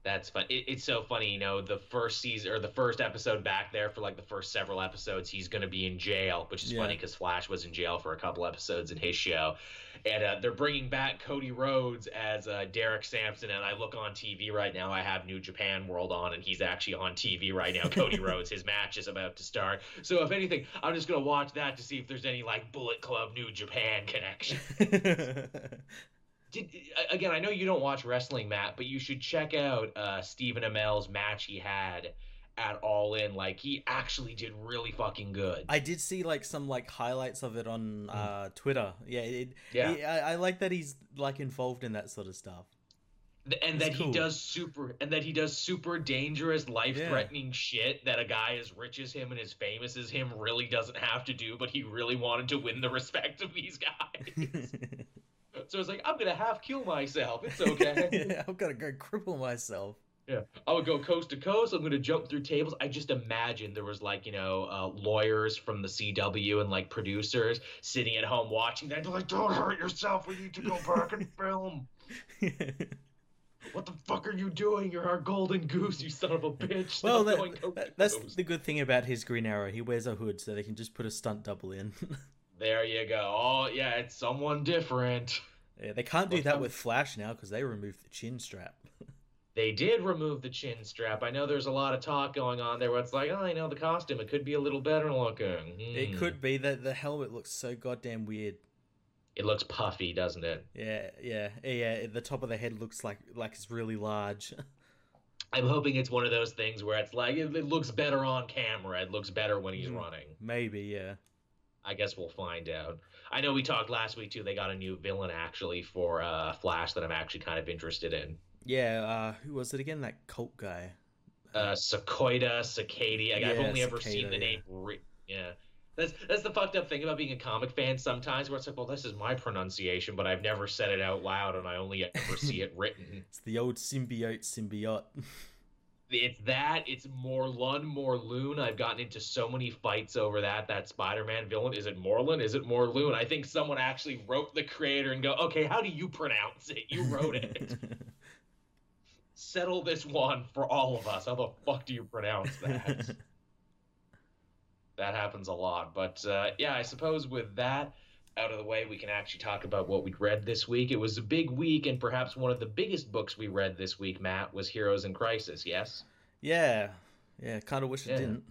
That's fun. It, it's so funny, you know, the first season or the first episode back there for like the first several episodes, he's going to be in jail, which is yeah. funny because Flash was in jail for a couple episodes in his show. And uh, they're bringing back Cody Rhodes as uh, Derek Sampson. And I look on T V right now. I have New Japan World on, and he's actually on T V right now. Cody Rhodes, his match is about to start. So if anything, I'm just going to watch that to see if there's any like Bullet Club New Japan connection. Did, again, I know you don't watch wrestling, Matt, but you should check out uh, Stephen Amell's match he had at All In. Like, he actually did really fucking good. I did see, like, some, like, highlights of it on mm. uh, Twitter. Yeah, it, yeah. It, I, I like that he's, like, involved in that sort of stuff. and that cool. he does super and that he does super dangerous, life-threatening yeah. shit that a guy as rich as him and as famous as him really doesn't have to do, but he really wanted to win the respect of these guys. So it's like, I'm gonna half kill myself. It's okay. Yeah, I'm gonna go cripple myself. Yeah, I would go coast to coast. I'm going to jump through tables. I just imagine there was like, you know, uh, lawyers from the C W and like producers sitting at home watching that. They're like, don't hurt yourself. We need to go back and film. What the fuck are you doing? You're our golden goose, you son of a bitch. Well, that, going that, that's the good thing about his Green Arrow. He wears a hood so they can just put a stunt double in. There you go. Oh, yeah, it's someone different. Yeah, they can't do well, that I'm... with Flash now because they removed the chin strap. They did remove the chin strap. I know there's a lot of talk going on there where it's like, oh, you know, the costume, it could be a little better looking. Mm. It could be. The, the helmet looks so goddamn weird. It looks puffy, doesn't it? Yeah, yeah, yeah. The top of the head looks like, like it's really large. I'm hoping it's one of those things where it's like, it, it looks better on camera. It looks better when he's mm. running. Maybe, yeah. I guess we'll find out. I know we talked last week, too. They got a new villain, actually, for uh, Flash that I'm actually kind of interested in. Yeah, uh, who was it again? That cult guy. Uh, Sequoia, Cicada. I've yeah, only Cicada, ever seen the name. Yeah. Re- yeah, that's that's the fucked up thing about being a comic fan. Sometimes where it's like, well, this is my pronunciation, but I've never said it out loud, and I only ever see it written. It's the old symbiote, symbiote. It's that. It's Morlun, Morlun. I've gotten into so many fights over that. That Spider-Man villain. Is it Morlun? Is it Morlun? I think someone actually wrote the creator and go, okay, how do you pronounce it? You wrote it. Settle this one for all of us. How the fuck do you pronounce that? That happens a lot. But, uh, yeah, I suppose with that out of the way, we can actually talk about what we read this week. It was a big week, and perhaps one of the biggest books we read this week, Matt, was Heroes in Crisis, yes? Yeah. Yeah, kind of wish it yeah. didn't.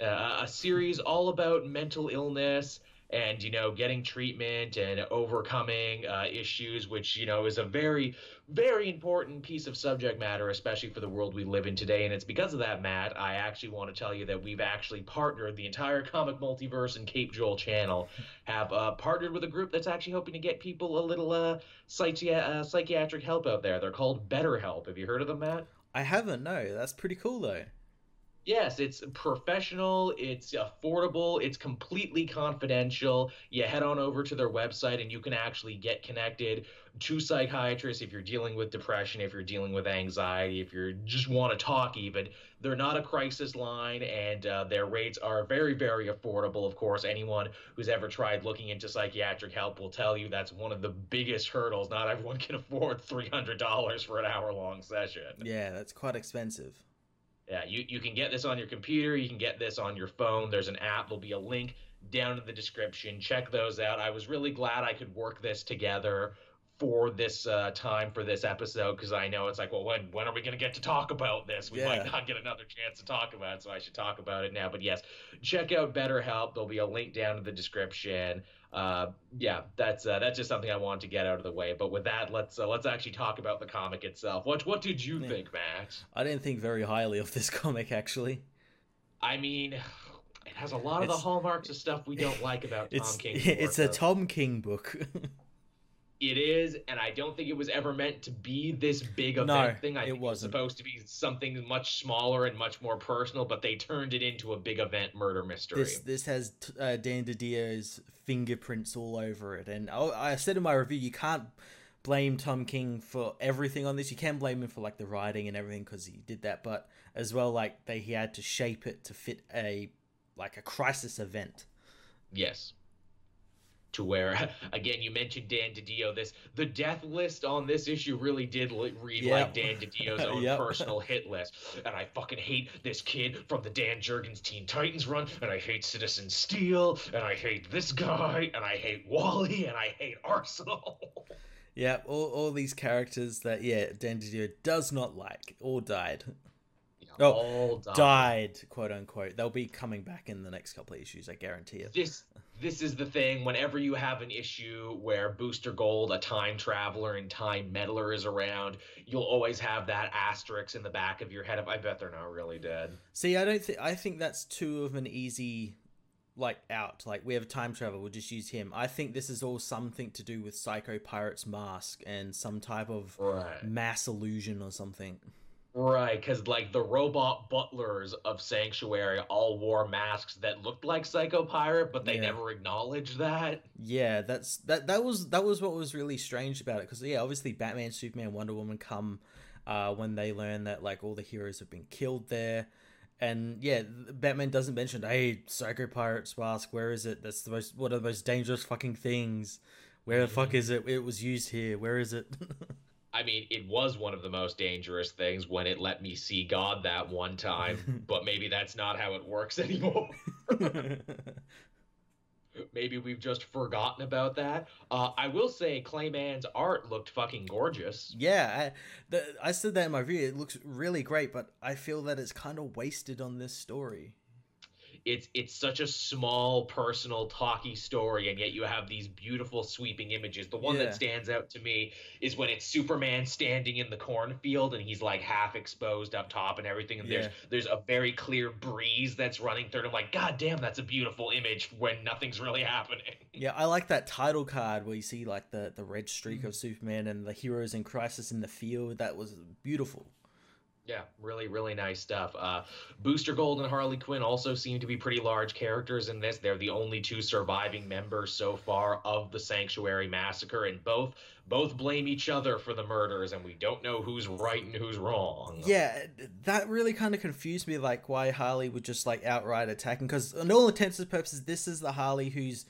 Uh, a series all about mental illness and, you know, getting treatment and overcoming uh, issues, which, you know, is a very, very important piece of subject matter, especially for the world we live in today. And it's because of that, Matt, I actually want to tell you that we've actually partnered, the entire Comic Multiverse and Cape Joel channel have uh, partnered with a group that's actually hoping to get people a little uh, psychi- uh, psychiatric help out there. They're called BetterHelp. Have you heard of them, Matt? I haven't, no. That's pretty cool, though. Yes, it's professional, it's affordable, it's completely confidential. You head on over to their website and you can actually get connected to psychiatrists if you're dealing with depression, if you're dealing with anxiety, if you just want to talk even. They're not a crisis line, and uh, their rates are very, very affordable. Of course, anyone who's ever tried looking into psychiatric help will tell you that's one of the biggest hurdles. Not everyone can afford three hundred dollars for an hour-long session. Yeah, that's quite expensive. Yeah, you, you can get this on your computer. You can get this on your phone. There's an app. There'll be a link down in the description. Check those out. I was really glad I could work this together for this uh, time for this episode, because I know it's like, well, when when are we going to get to talk about this? We yeah. might not get another chance to talk about it, so I should talk about it now. But yes, check out BetterHelp. There'll be a link down in the description. Uh, yeah, that's uh, that's just something I wanted to get out of the way. But with that, let's uh, let's actually talk about the comic itself. What what did you yeah. think, Max? I didn't think very highly of this comic, actually. I mean, it has a lot of it's, the hallmarks of stuff we don't like about Tom King's work. It's a Tom King book. It is, and I don't think it was ever meant to be this big of a thing. I think it was supposed to be something much smaller and much more personal, but they turned it into a big event murder mystery. This, this has uh, Dan DiDio's fingerprints all over it, and I, I said in my review, you can't blame Tom King for everything on this. You can blame him for like the writing and everything because he did that, but as well, like they he had to shape it to fit a like a crisis event. Yes. To where, again, you mentioned Dan DiDio. This the death list on this issue really did li- read yep. like Dan DiDio's own yep. personal hit list. And I fucking hate this kid from the Dan Jurgens Teen Titans run, and I hate Citizen Steel, and I hate this guy, and I hate Wally, and I hate Arsenal. Yeah, all, all these characters that yeah Dan DiDio does not like all died. Yeah, oh, all died. died, quote unquote. They'll be coming back in the next couple of issues, I guarantee it. This This is the thing, whenever you have an issue where Booster Gold, a time traveler and time meddler is around, you'll always have that asterisk in the back of your head of, I bet they're not really dead. See, I don't think, I think that's too of an easy like out, like we have time travel, we'll just use him. I think this is all something to do with Psycho Pirate's mask and some type of right. mass illusion or something. Right, because like the robot butlers of Sanctuary all wore masks that looked like Psycho Pirate, but they yeah. never acknowledged that. Yeah, that's that. That was that was what was really strange about it. Because yeah, obviously Batman, Superman, Wonder Woman come uh, when they learn that like all the heroes have been killed there, and yeah, Batman doesn't mention, hey, Psycho Pirate's mask, where is it? That's the most one of the most dangerous fucking things. Where the fuck is it? It was used here. Where is it? I mean, it was one of the most dangerous things when it let me see God that one time, but maybe that's not how it works anymore. Maybe we've just forgotten about that. Uh, I will say Clayman's art looked fucking gorgeous. Yeah, I, the, I said that in my review. It looks really great, but I feel that it's kind of wasted on this story. It's it's such a small, personal, talky story, and yet you have these beautiful, sweeping images. The one yeah. that stands out to me is when it's Superman standing in the cornfield, and he's like half exposed up top and everything. And yeah. there's there's a very clear breeze that's running through. And I'm like, God damn, that's a beautiful image when nothing's really happening. Yeah, I like that title card where you see like the the red streak mm-hmm. of Superman and the heroes in crisis in the field. That was beautiful. Yeah, really, really nice stuff. Uh, Booster Gold and Harley Quinn also seem to be pretty large characters in this. They're the only two surviving members so far of the Sanctuary Massacre, and both both blame each other for the murders, and we don't know who's right and who's wrong. Yeah, that really kind of confused me, like, why Harley would just, like, outright attack him, because on all intents and purposes, this is the Harley who's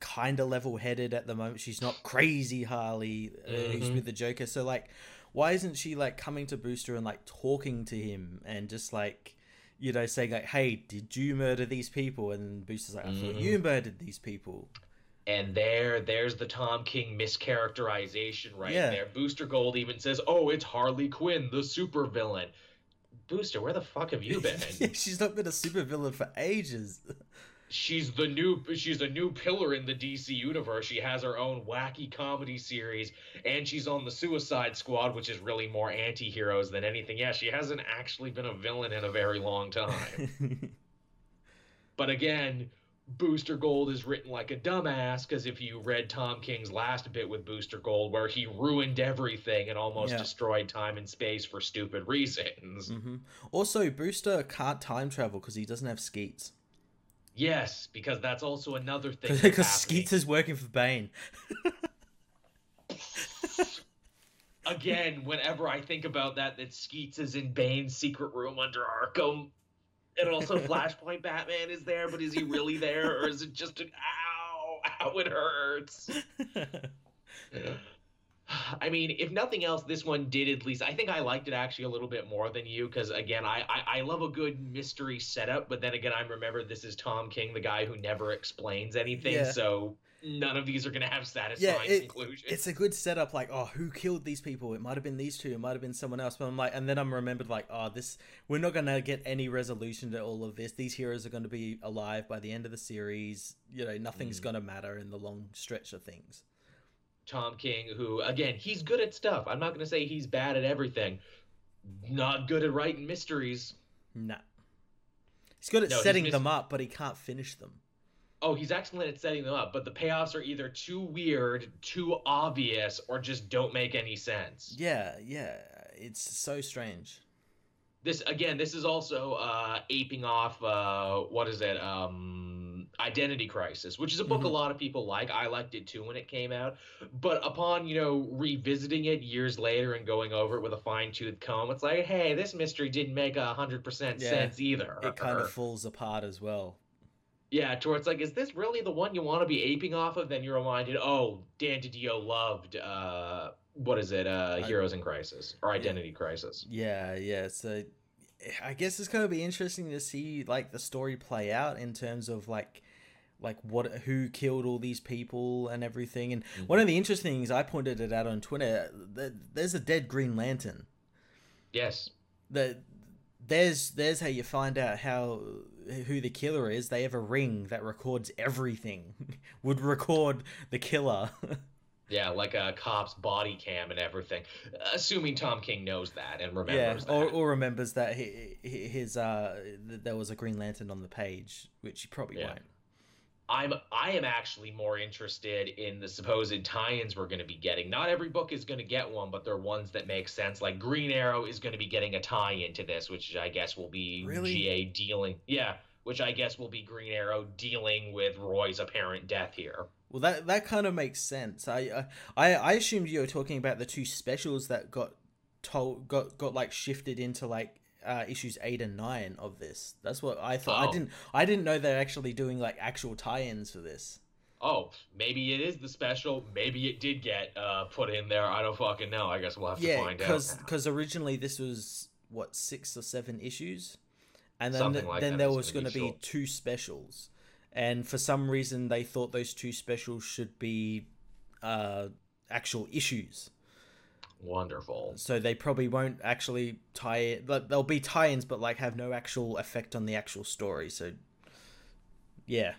kind of level-headed at the moment. She's not crazy Harley, mm-hmm. uh, who's with the Joker, so, like... Why isn't she, like, coming to Booster and, like, talking to him and just, like, you know, saying, like, hey, did you murder these people? And Booster's like, I mm-hmm. thought you murdered these people. And there, there's the Tom King mischaracterization right yeah. there. Booster Gold even says, oh, it's Harley Quinn, the supervillain. Booster, where the fuck have you been? She's not been a supervillain for ages. She's the new she's a new pillar in the D C universe. She has her own wacky comedy series, and she's on the Suicide Squad, which is really more anti-heroes than anything. Yeah, she hasn't actually been a villain in a very long time. But again, Booster Gold is written like a dumbass, because if you read Tom King's last bit with Booster Gold, where he ruined everything and almost yeah. destroyed time and space for stupid reasons. Mm-hmm. Also, Booster can't time travel because he doesn't have skeets. Yes, because that's also another thing. Because Skeets is working for Bane. Again, whenever I think about that, that Skeets is in Bane's secret room under Arkham. And also Flashpoint Batman is there, but is he really there? Or is it just an ow, ow, it hurts? Yeah. I mean, if nothing else, this one did at least... I think I liked it actually a little bit more than you, because, again, I, I, I love a good mystery setup, but then again, I remember this is Tom King, the guy who never explains anything, yeah. so none of these are going to have satisfying yeah, it, conclusions. It's a good setup, like, oh, who killed these people? It might have been these two, it might have been someone else, but I'm like, and then I'm remembered, like, oh, this... We're not going to get any resolution to all of this. These heroes are going to be alive by the end of the series. You know, nothing's mm. going to matter in the long stretch of things. Tom King, who, again, he's good at stuff. I'm not going to say he's bad at everything. Not good at writing mysteries. Nah. He's good at no, setting mis- them up, but he can't finish them. Oh, he's excellent at setting them up, but the payoffs are either too weird, too obvious, or just don't make any sense. Yeah, yeah. It's so strange. This, again, this is also uh, aping off, uh, what is it, um... Identity Crisis, which is a book mm-hmm. a lot of people like. I liked it too when it came out, but upon, you know, revisiting it years later and going over it with a fine-tooth comb, it's like, hey, this mystery didn't make a hundred percent sense either. It kind or, of falls apart as well. Yeah, towards like, is this really the one you want to be aping off of? Then you're reminded, oh, Dan DiDio loved uh what is it uh I, Heroes in Crisis or Identity yeah. Crisis. Yeah, yeah. So I guess it's going to be interesting to see, like, the story play out in terms of, like, like what, who killed all these people and everything. And mm-hmm. one of the interesting things, I pointed it out on Twitter, there's a dead Green Lantern. Yes. The, there's there's how you find out how who the killer is. They have a ring that records everything. Would record the killer. Yeah, like a cop's body cam and everything. Assuming Tom King knows that and remembers yeah, or, that. Or remembers that he, his uh, there was a Green Lantern on the page, which he probably yeah. won't. I'm I am actually more interested in the supposed tie-ins we're going to be getting. Not every book is going to get one, but there are ones that make sense. Like Green Arrow is going to be getting a tie-in to this, which I guess will be really? G A dealing. Yeah, which I guess will be Green Arrow dealing with Roy's apparent death here. Well, that that kind of makes sense. I uh, I I assumed you were talking about the two specials that got told got got like shifted into like. Uh, issues eight and nine of this. That's what I thought. Oh. I didn't. I didn't know they're actually doing like actual tie-ins for this. Oh, maybe it is the special. Maybe it did get uh, put in there. I don't fucking know. I guess we'll have yeah, to find cause, out. Yeah, because originally this was what six or seven issues, and then the, like then there was going to be two specials, and for some reason they thought those two specials should be uh, actual issues. Wonderful. So they probably won't actually tie it. Like, they'll be tie-ins, but like have no actual effect on the actual story. So, yeah.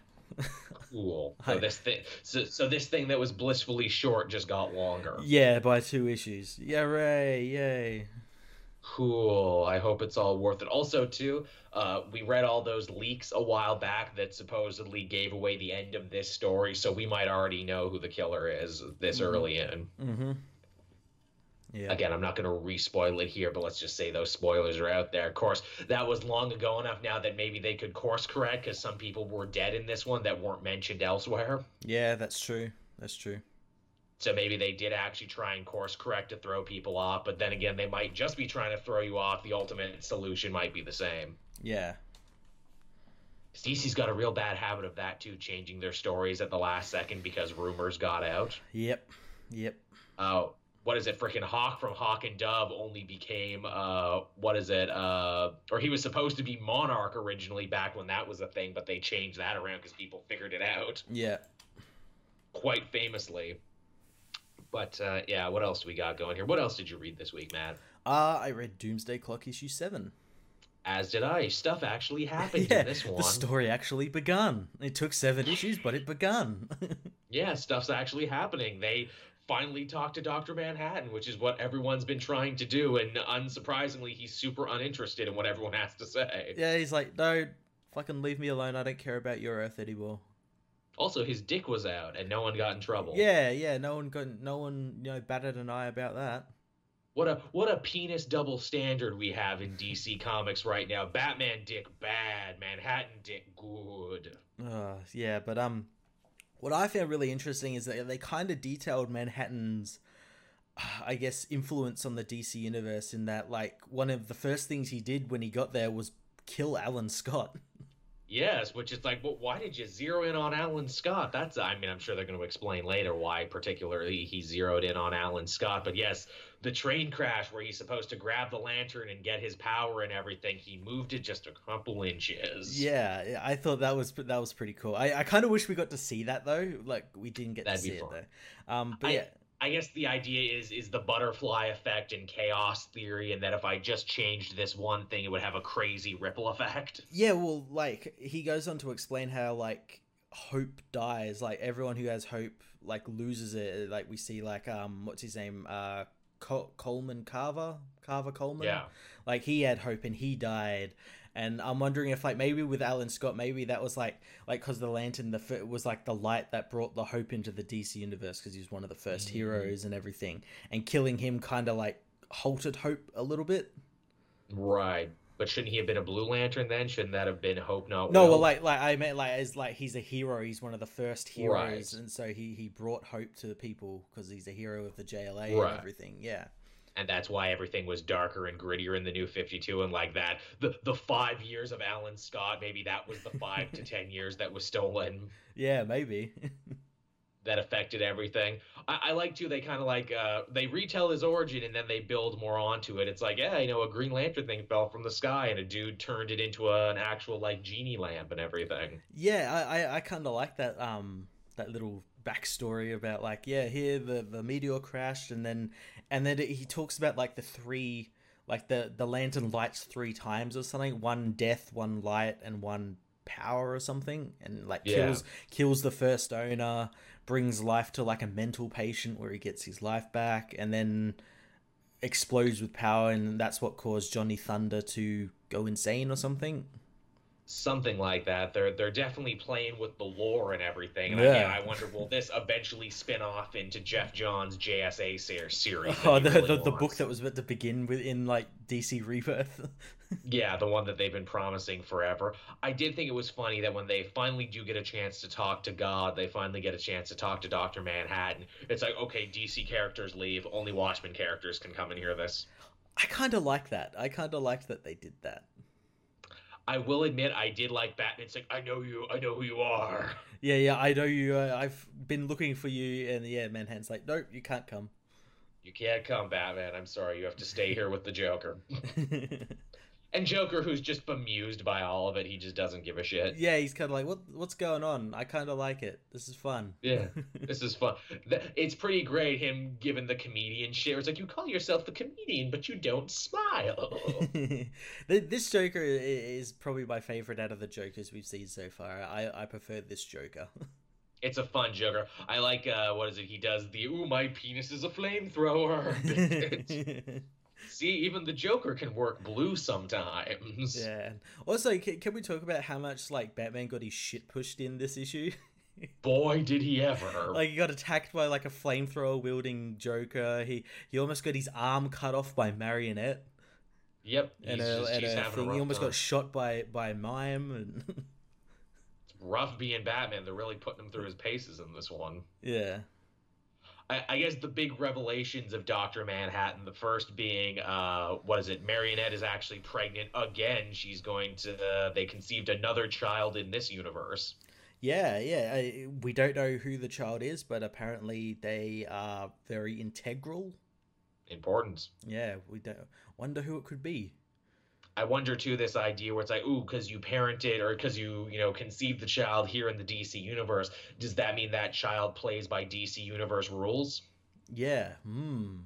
Cool. So I, this thing, so, so this thing that was blissfully short just got longer. Yeah, by two issues. Yay! Yay! Cool. I hope it's all worth it. Also, too, uh, we read all those leaks a while back that supposedly gave away the end of this story, so we might already know who the killer is this mm-hmm. early in. Mm-hmm. Yeah. Again, I'm not going to re-spoil it here, but let's just say those spoilers are out there. Of course, that was long ago enough now that maybe they could course correct because some people were dead in this one that weren't mentioned elsewhere. Yeah, that's true. That's true. So maybe they did actually try and course correct to throw people off, but then again, they might just be trying to throw you off. The ultimate solution might be the same. Yeah. D C's got a real bad habit of that, too, changing their stories at the last second because rumors got out. Yep. Yep. Oh. What is it? Freaking Hawk from Hawk and Dove only became, uh, what is it? Uh, or he was supposed to be Monarch originally back when that was a thing, but they changed that around because people figured it out. Yeah. Quite famously. But, uh, yeah, what else do we got going here? What else did you read this week, Matt? Uh, I read Doomsday Clock issue seven. As did I. Stuff actually happened yeah, in this one. The story actually begun. It took seven issues, but it begun. Yeah, stuff's actually happening. They finally talked to Doctor Manhattan, which is what everyone's been trying to do, and unsurprisingly, he's super uninterested in what everyone has to say. Yeah, he's like, no, fucking leave me alone, I don't care about your Earth anymore. Also, his dick was out, and no one got in trouble. Yeah, yeah, no one got, no one, you know, batted an eye about that. What a what a penis double standard we have in D C Comics right now. Batman dick bad, Manhattan dick good. Uh, yeah, but, um... what I found really interesting is that they kind of detailed Manhattan's, I guess, influence on the D C universe in that, like, one of the first things he did when he got there was kill Alan Scott. Yes, which is like, well, why did you zero in on Alan Scott? That's, I mean, I'm sure they're going to explain later why particularly he zeroed in on Alan Scott. But yes, the train crash where he's supposed to grab the lantern and get his power and everything, he moved it just a couple inches. Yeah, I thought that was that was pretty cool. I, I kind of wish we got to see that, though. Like, we didn't get That'd to see fun. It, though. Um, but I, yeah. I guess the idea is is the butterfly effect and chaos theory, and that if I just changed this one thing, it would have a crazy ripple effect. Yeah, well, like, he goes on to explain how, like, hope dies. Like, everyone who has hope, like, loses it. Like, we see, like, um, what's his name? Uh, Col- Coleman Carver? Carver Coleman? Yeah. Like, he had hope, and he died. And I'm wondering if, like, maybe with Alan Scott, maybe that was, like, like because the lantern the was, like, the light that brought the hope into the D C universe because he was one of the first mm-hmm. heroes and everything. And killing him kind of, like, halted hope a little bit. Right. But shouldn't he have been a Blue Lantern then? Shouldn't that have been hope not No, well, well like, like I meant, like, as, like, he's a hero. He's one of the first heroes. Right. And so he, he brought hope to the people because he's a hero of the J L A right. and everything. Yeah. And that's why everything was darker and grittier in the New fifty-two and like that. The the five years of Alan Scott, maybe that was the five to ten years that was stolen. Yeah, maybe. That affected everything. I, I like, too, they kind of like, uh, they retell his origin and then they build more onto it. It's like, yeah, you know, a Green Lantern thing fell from the sky and a dude turned it into a, an actual, like, genie lamp and everything. Yeah, I, I, I kind of like that, um, that little backstory about like yeah here the the meteor crashed and then and then he talks about like the three like the the lantern lights three times or something, one death, one light, and one power or something, and like yeah. kills kills the first owner, brings life to like a mental patient where he gets his life back, and then explodes with power, and that's what caused Johnny Thunder to go insane or something. something like that. They're they're definitely playing with the lore and everything. And yeah. I, I wonder, will this eventually spin off into Jeff Johns' J S A series? Oh, the really the, the book that was meant to begin within like D C Rebirth. Yeah, the one that they've been promising forever. I did think it was funny that when they finally do get a chance to talk to God, they finally get a chance to talk to Doctor Manhattan. It's like, okay, D C characters leave, only Watchmen characters can come and hear this. I kind of like that. I kind of liked that they did that. I will admit, I did like Batman. It's like, I know you, I know who you are. Yeah, yeah, I know you. Uh, I've been looking for you. And yeah, Manhattan's like, nope, you can't come. You can't come, Batman. I'm sorry. You have to stay here with the Joker. And Joker, who's just bemused by all of it, he just doesn't give a shit. Yeah, he's kind of like, what, what's going on? I kind of like it. This is fun. Yeah, this is fun. It's pretty great, him giving the comedian shit. It's like, you call yourself the comedian, but you don't smile. This Joker is probably my favorite out of the Jokers we've seen so far. I, I prefer this Joker. It's a fun Joker. I like, uh, what is it? He does the, ooh, my penis is a flamethrower. See, even the Joker can work blue sometimes. Yeah. Also, can, can we talk about how much, like, Batman got his shit pushed in this issue? Boy, did he ever. Like, he got attacked by, like, a flamethrower-wielding Joker. He he almost got his arm cut off by Marionette. Yep. And, he's a, just, and he's a thing. A he almost time. got shot by, by Mime. And... It's rough being Batman. They're really putting him through his paces in this one. Yeah. I guess the big revelations of Doctor Manhattan, the first being, uh, what is it, Marionette is actually pregnant again. She's going to, uh, they conceived another child in this universe. Yeah, yeah. I, we don't know who the child is, but apparently they are very integral. Important. Yeah, we don't wonder who it could be. I wonder, too, this idea where it's like, ooh, because you parented or because you, you know, conceived the child here in the D C universe, does that mean that child plays by D C universe rules? Yeah. Hmm.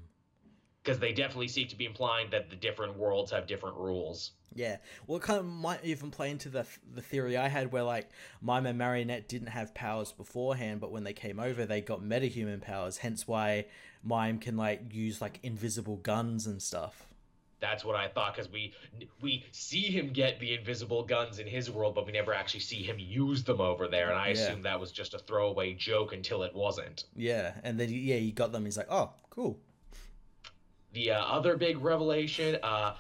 Because they definitely seek to be implying that the different worlds have different rules. Yeah. Well, it kind of might even play into the the theory I had where, like, Mime and Marionette didn't have powers beforehand, but when they came over, they got metahuman powers, hence why Mime can, like, use, like, invisible guns and stuff. That's what I thought, because we we see him get the invisible guns in his world, but we never actually see him use them over there, and I yeah. assumed that was just a throwaway joke until it wasn't. Yeah, and then, yeah, he got them, he's like, oh, cool. The uh, other big revelation, uh,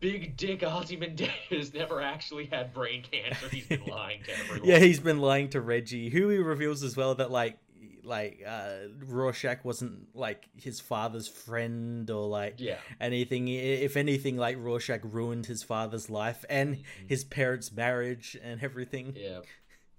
Big Dick Ozymandias never actually had brain cancer. He's been lying to everyone. Yeah, he's been lying to Reggie, who he reveals as well that, like, like uh Rorschach wasn't like his father's friend or like yeah. anything. If anything, like Rorschach ruined his father's life and mm-hmm. his parents' marriage and everything. Yeah.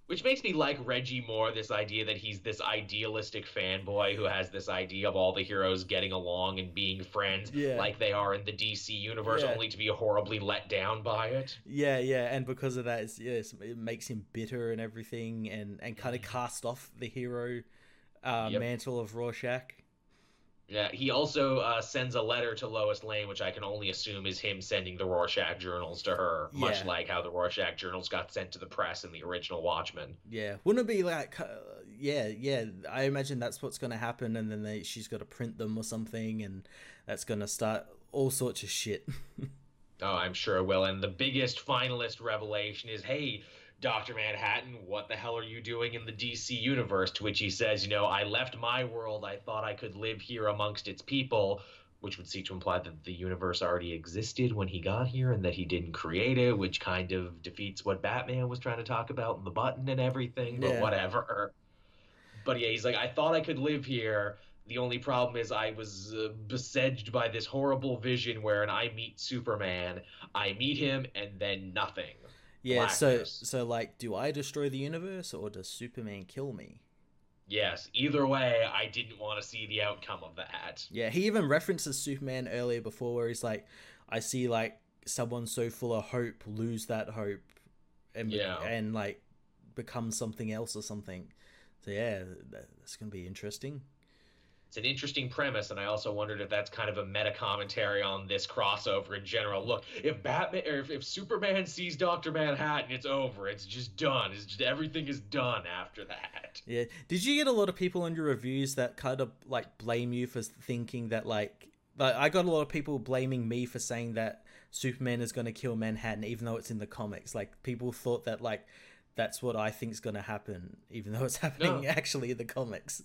Which makes me like Reggie more, this idea that he's this idealistic fanboy who has this idea of all the heroes getting along and being friends yeah. like they are in the D C universe, yeah. only to be horribly let down by it. Yeah, yeah, and because of that, it's, yeah, it's, it makes him bitter and everything and, and kind of cast off the hero uh, yep. mantle of Rorschach. Yeah, he also uh, sends a letter to Lois Lane, which I can only assume is him sending the Rorschach journals to her, yeah. much like how the Rorschach journals got sent to the press in the original Watchmen. Yeah, wouldn't it be like, uh, yeah, yeah, I imagine that's what's going to happen, and then they, she's got to print them or something, and that's going to start all sorts of shit. Oh, I'm sure it will, and the biggest finalist revelation is, hey... Doctor Manhattan, what the hell are you doing in the D C universe? To which he says, you know, I left my world. I thought I could live here amongst its people, which would seek to imply that the universe already existed when he got here and that he didn't create it, which kind of defeats what Batman was trying to talk about in the button and everything, but yeah. whatever. But yeah, he's like, I thought I could live here. The only problem is I was uh, besedged by this horrible vision wherein I meet Superman. I meet him and then nothing. Yeah, Blackness. so so like, do I destroy the universe or does Superman kill me? Yes, either way, I didn't want to see the outcome of that. Yeah, he even references Superman earlier before where he's like, I see like someone so full of hope lose that hope and yeah. and like become something else or something. So yeah, that's going to be interesting. It's an interesting premise, and I also wondered if that's kind of a meta commentary on this crossover in general. Look, if Batman, or if, if Superman sees Doctor Manhattan, it's over. It's just done. It's just, everything is done after that. Yeah. Did you get a lot of people in your reviews that kind of like blame you for thinking that like, like I got a lot of people blaming me for saying that Superman is going to kill Manhattan, even though it's in the comics. Like, people thought that, like, that's what I think's going to happen, even though it's happening no. actually in the comics.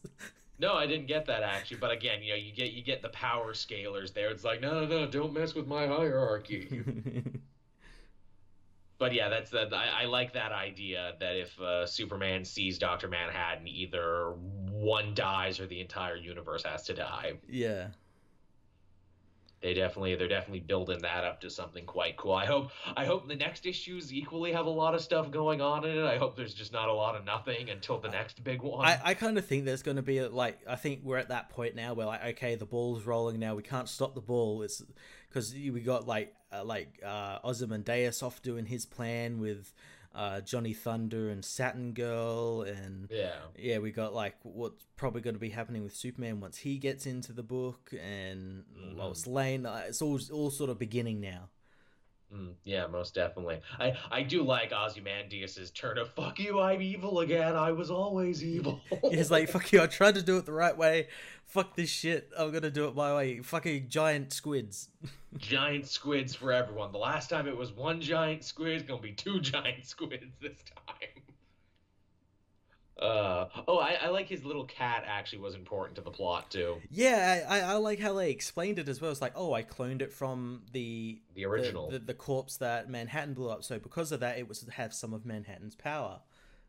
No, I didn't get that actually. But again, you know, you get you get the power scalers there. It's like, no, no, no, don't mess with my hierarchy. But yeah, that's the, I, I like that idea that if uh, Superman sees Doctor Manhattan, either one dies or the entire universe has to die. Yeah. They definitely they're definitely building that up to something quite cool. I hope I hope the next issues equally have a lot of stuff going on in it. I hope there's just not a lot of nothing until the next big one. I, I kind of think there's going to be a, like I think we're at that point now where like okay, the ball's rolling now. We can't stop the ball. It's because we got like uh, like uh, Ozymandias off doing his plan with uh, Johnny Thunder and Saturn Girl, and yeah, yeah, we got like what's probably going to be happening with Superman once he gets into the book, and mm-hmm. Lois Lane. Uh, it's all all sort of beginning now. Mm, yeah, most definitely. I I do like Ozymandias's turn of "fuck you, I'm evil again. I was always evil." It's like "fuck you, I tried to do it the right way. Fuck this shit. I'm gonna do it my way." Fucking giant squids. Giant squids for everyone. The last time it was one giant squid, it's gonna be two giant squids this time. Uh, oh, I, I like his little cat actually was important to the plot too. Yeah, I, I like how they explained it as well. It's like, oh, I cloned it from the the original the, the, the corpse that Manhattan blew up. So because of that, it was have some of Manhattan's power.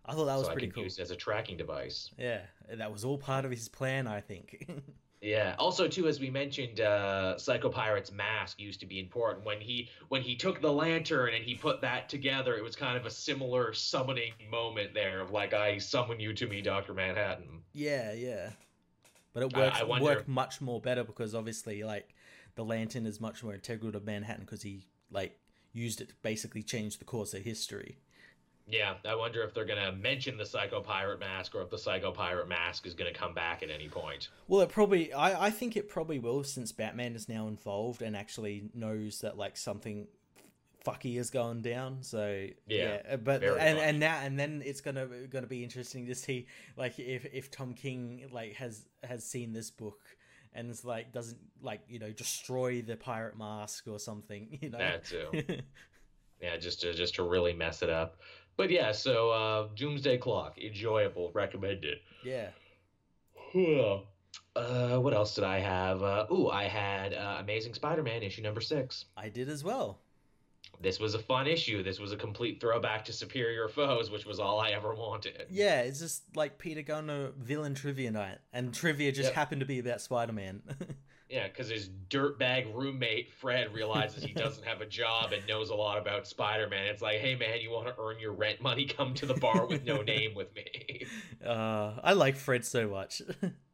I thought that was so pretty I can cool. Use it as a tracking device. Yeah, that was all part of his plan, I think. Yeah. Also, too, as we mentioned, uh, Psycho Pirate's mask used to be important. When he when he took the lantern and he put that together, it was kind of a similar summoning moment there of like, I summon you to me, Doctor Manhattan. Yeah, yeah. But it worked, I, I wonder... worked much more better because obviously, like, the lantern is much more integral to Manhattan because he, like, used it to basically change the course of history. Yeah, I wonder if they're going to mention the Psycho Pirate mask or if the Psycho Pirate mask is going to come back at any point. Well, it probably, I, I think it probably will, since Batman is now involved and actually knows that, like, something fucky is going down. So, yeah, yeah but, and, and now, and then it's going to, going to be interesting to see, like, if, if Tom King, like, has, has seen this book and is, like, doesn't, like, you know, destroy the pirate mask or something, you know. That too. Yeah, just to, just to really mess it up. But yeah, so uh, Doomsday Clock, enjoyable, recommended. Yeah. Uh, what else did I have? Uh, ooh, I had uh, Amazing Spider-Man issue number six. I did as well. This was a fun issue. This was a complete throwback to Superior Foes, which was all I ever wanted. Yeah, it's just like Peter going to villain trivia night, and trivia just yep. happened to be about Spider-Man. Yeah, because his dirtbag roommate, Fred, realizes he doesn't have a job and knows a lot about Spider-Man. It's like, hey, man, you want to earn your rent money? Come to the bar with no name with me. Uh, I like Fred so much.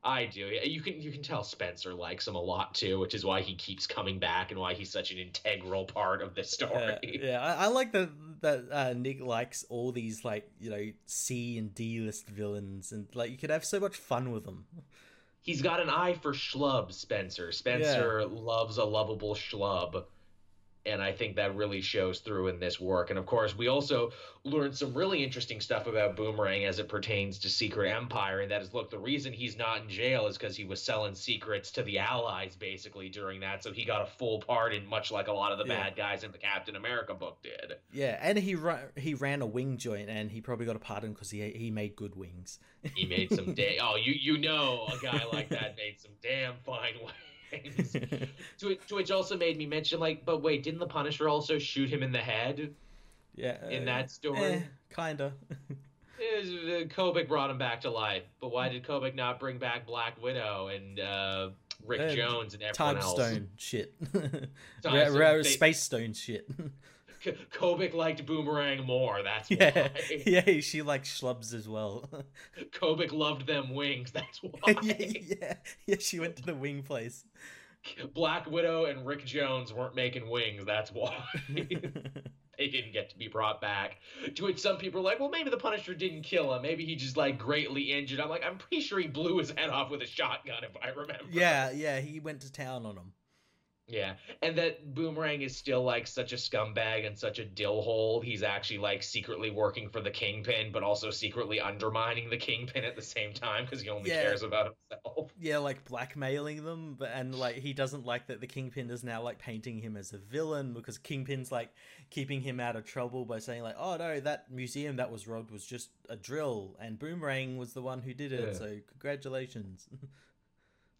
I do. You can you can tell Spencer likes him a lot, too, which is why he keeps coming back and why he's such an integral part of this story. Yeah, yeah. I, I like that, that uh, Nick likes all these, like, you know, C and D list villains. And, like, you could have so much fun with them. He's got an eye for schlub, Spencer. Spencer yeah. loves a lovable schlub, and I think that really shows through in this work. And, of course, we also learned some really interesting stuff about Boomerang as it pertains to Secret Empire, and that is, look, the reason he's not in jail is because he was selling secrets to the Allies, basically, during that, so he got a full pardon, much like a lot of the yeah. bad guys in the Captain America book did. Yeah, and he, ra- he ran a wing joint, and he probably got a pardon because he he made good wings. He made some damn... Oh, you, you know a guy like that made some damn fine wings. to, to which also made me mention, like, but wait, didn't the Punisher also shoot him in the head? Yeah, uh, in that story, eh, kinda. It was, uh, Kobik brought him back to life, but why did Kobik not bring back Black Widow and uh, Rick uh, Jones and everyone Time else? Stone shit. Time Ra- Stone shit. They... Space Stone shit. Kobik liked Boomerang more, that's why. Yeah, yeah, she liked schlubs as well. Kobik loved them wings, that's why. yeah, yeah, yeah, she went to the wing place. Black Widow and Rick Jones weren't making wings, that's why. They didn't get to be brought back. To which some people are like, well, maybe the Punisher didn't kill him. Maybe he just, like, greatly injured. I'm like, I'm pretty sure he blew his head off with a shotgun, if I remember. Yeah, yeah, he went to town on him. Yeah, and that Boomerang is still, like, such a scumbag and such a dillhole. He's actually, like, secretly working for the Kingpin, but also secretly undermining the Kingpin at the same time, because he only yeah. cares about himself. Yeah, like, blackmailing them, but and, like, he doesn't like that the Kingpin is now, like, painting him as a villain, because Kingpin's, like, keeping him out of trouble by saying, like, oh, no, that museum that was robbed was just a drill, and Boomerang was the one who did it, yeah. so congratulations.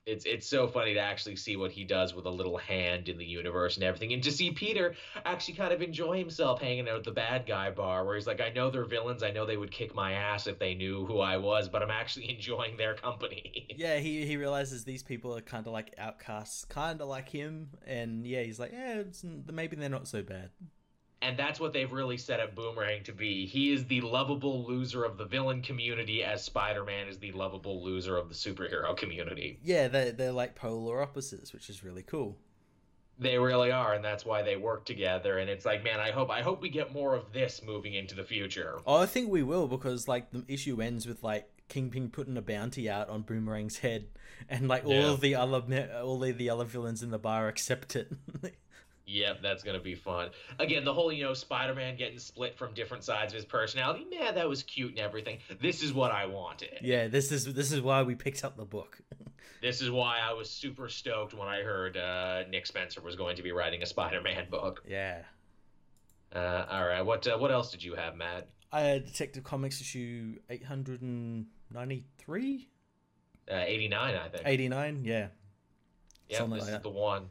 It's it's so funny to actually see what he does with a little hand in the universe and everything, and to see Peter actually kind of enjoy himself hanging out at the bad guy bar, where he's like, I know they're villains, I know they would kick my ass if they knew who I was, but I'm actually enjoying their company. Yeah, he, he realizes these people are kind of like outcasts, kind of like him, and yeah, he's like, yeah, it's, maybe they're not so bad. And that's what they've really set up Boomerang to be. He is the lovable loser of the villain community, as Spider-Man is the lovable loser of the superhero community. Yeah, they're, they're like polar opposites, which is really cool. They really are, and that's why they work together. And it's like, man, I hope I hope we get more of this moving into the future. Oh, I think we will, because, like, the issue ends with, like, Kingpin putting a bounty out on Boomerang's head, and, like, all yeah. of the other all of the other villains in the bar accept it. Yep, that's going to be fun. Again, the whole, you know, Spider-Man getting split from different sides of his personality. Man, that was cute and everything. This is what I wanted. Yeah, this is this is why we picked up the book. This is why I was super stoked when I heard uh, Nick Spencer was going to be writing a Spider-Man book. Yeah. Uh, all right, what uh, what else did you have, Matt? I had Detective Comics issue eight hundred ninety-three? Uh, eighty-nine, I think. eighty-nine, yeah. Yeah, Something this like is that. the one.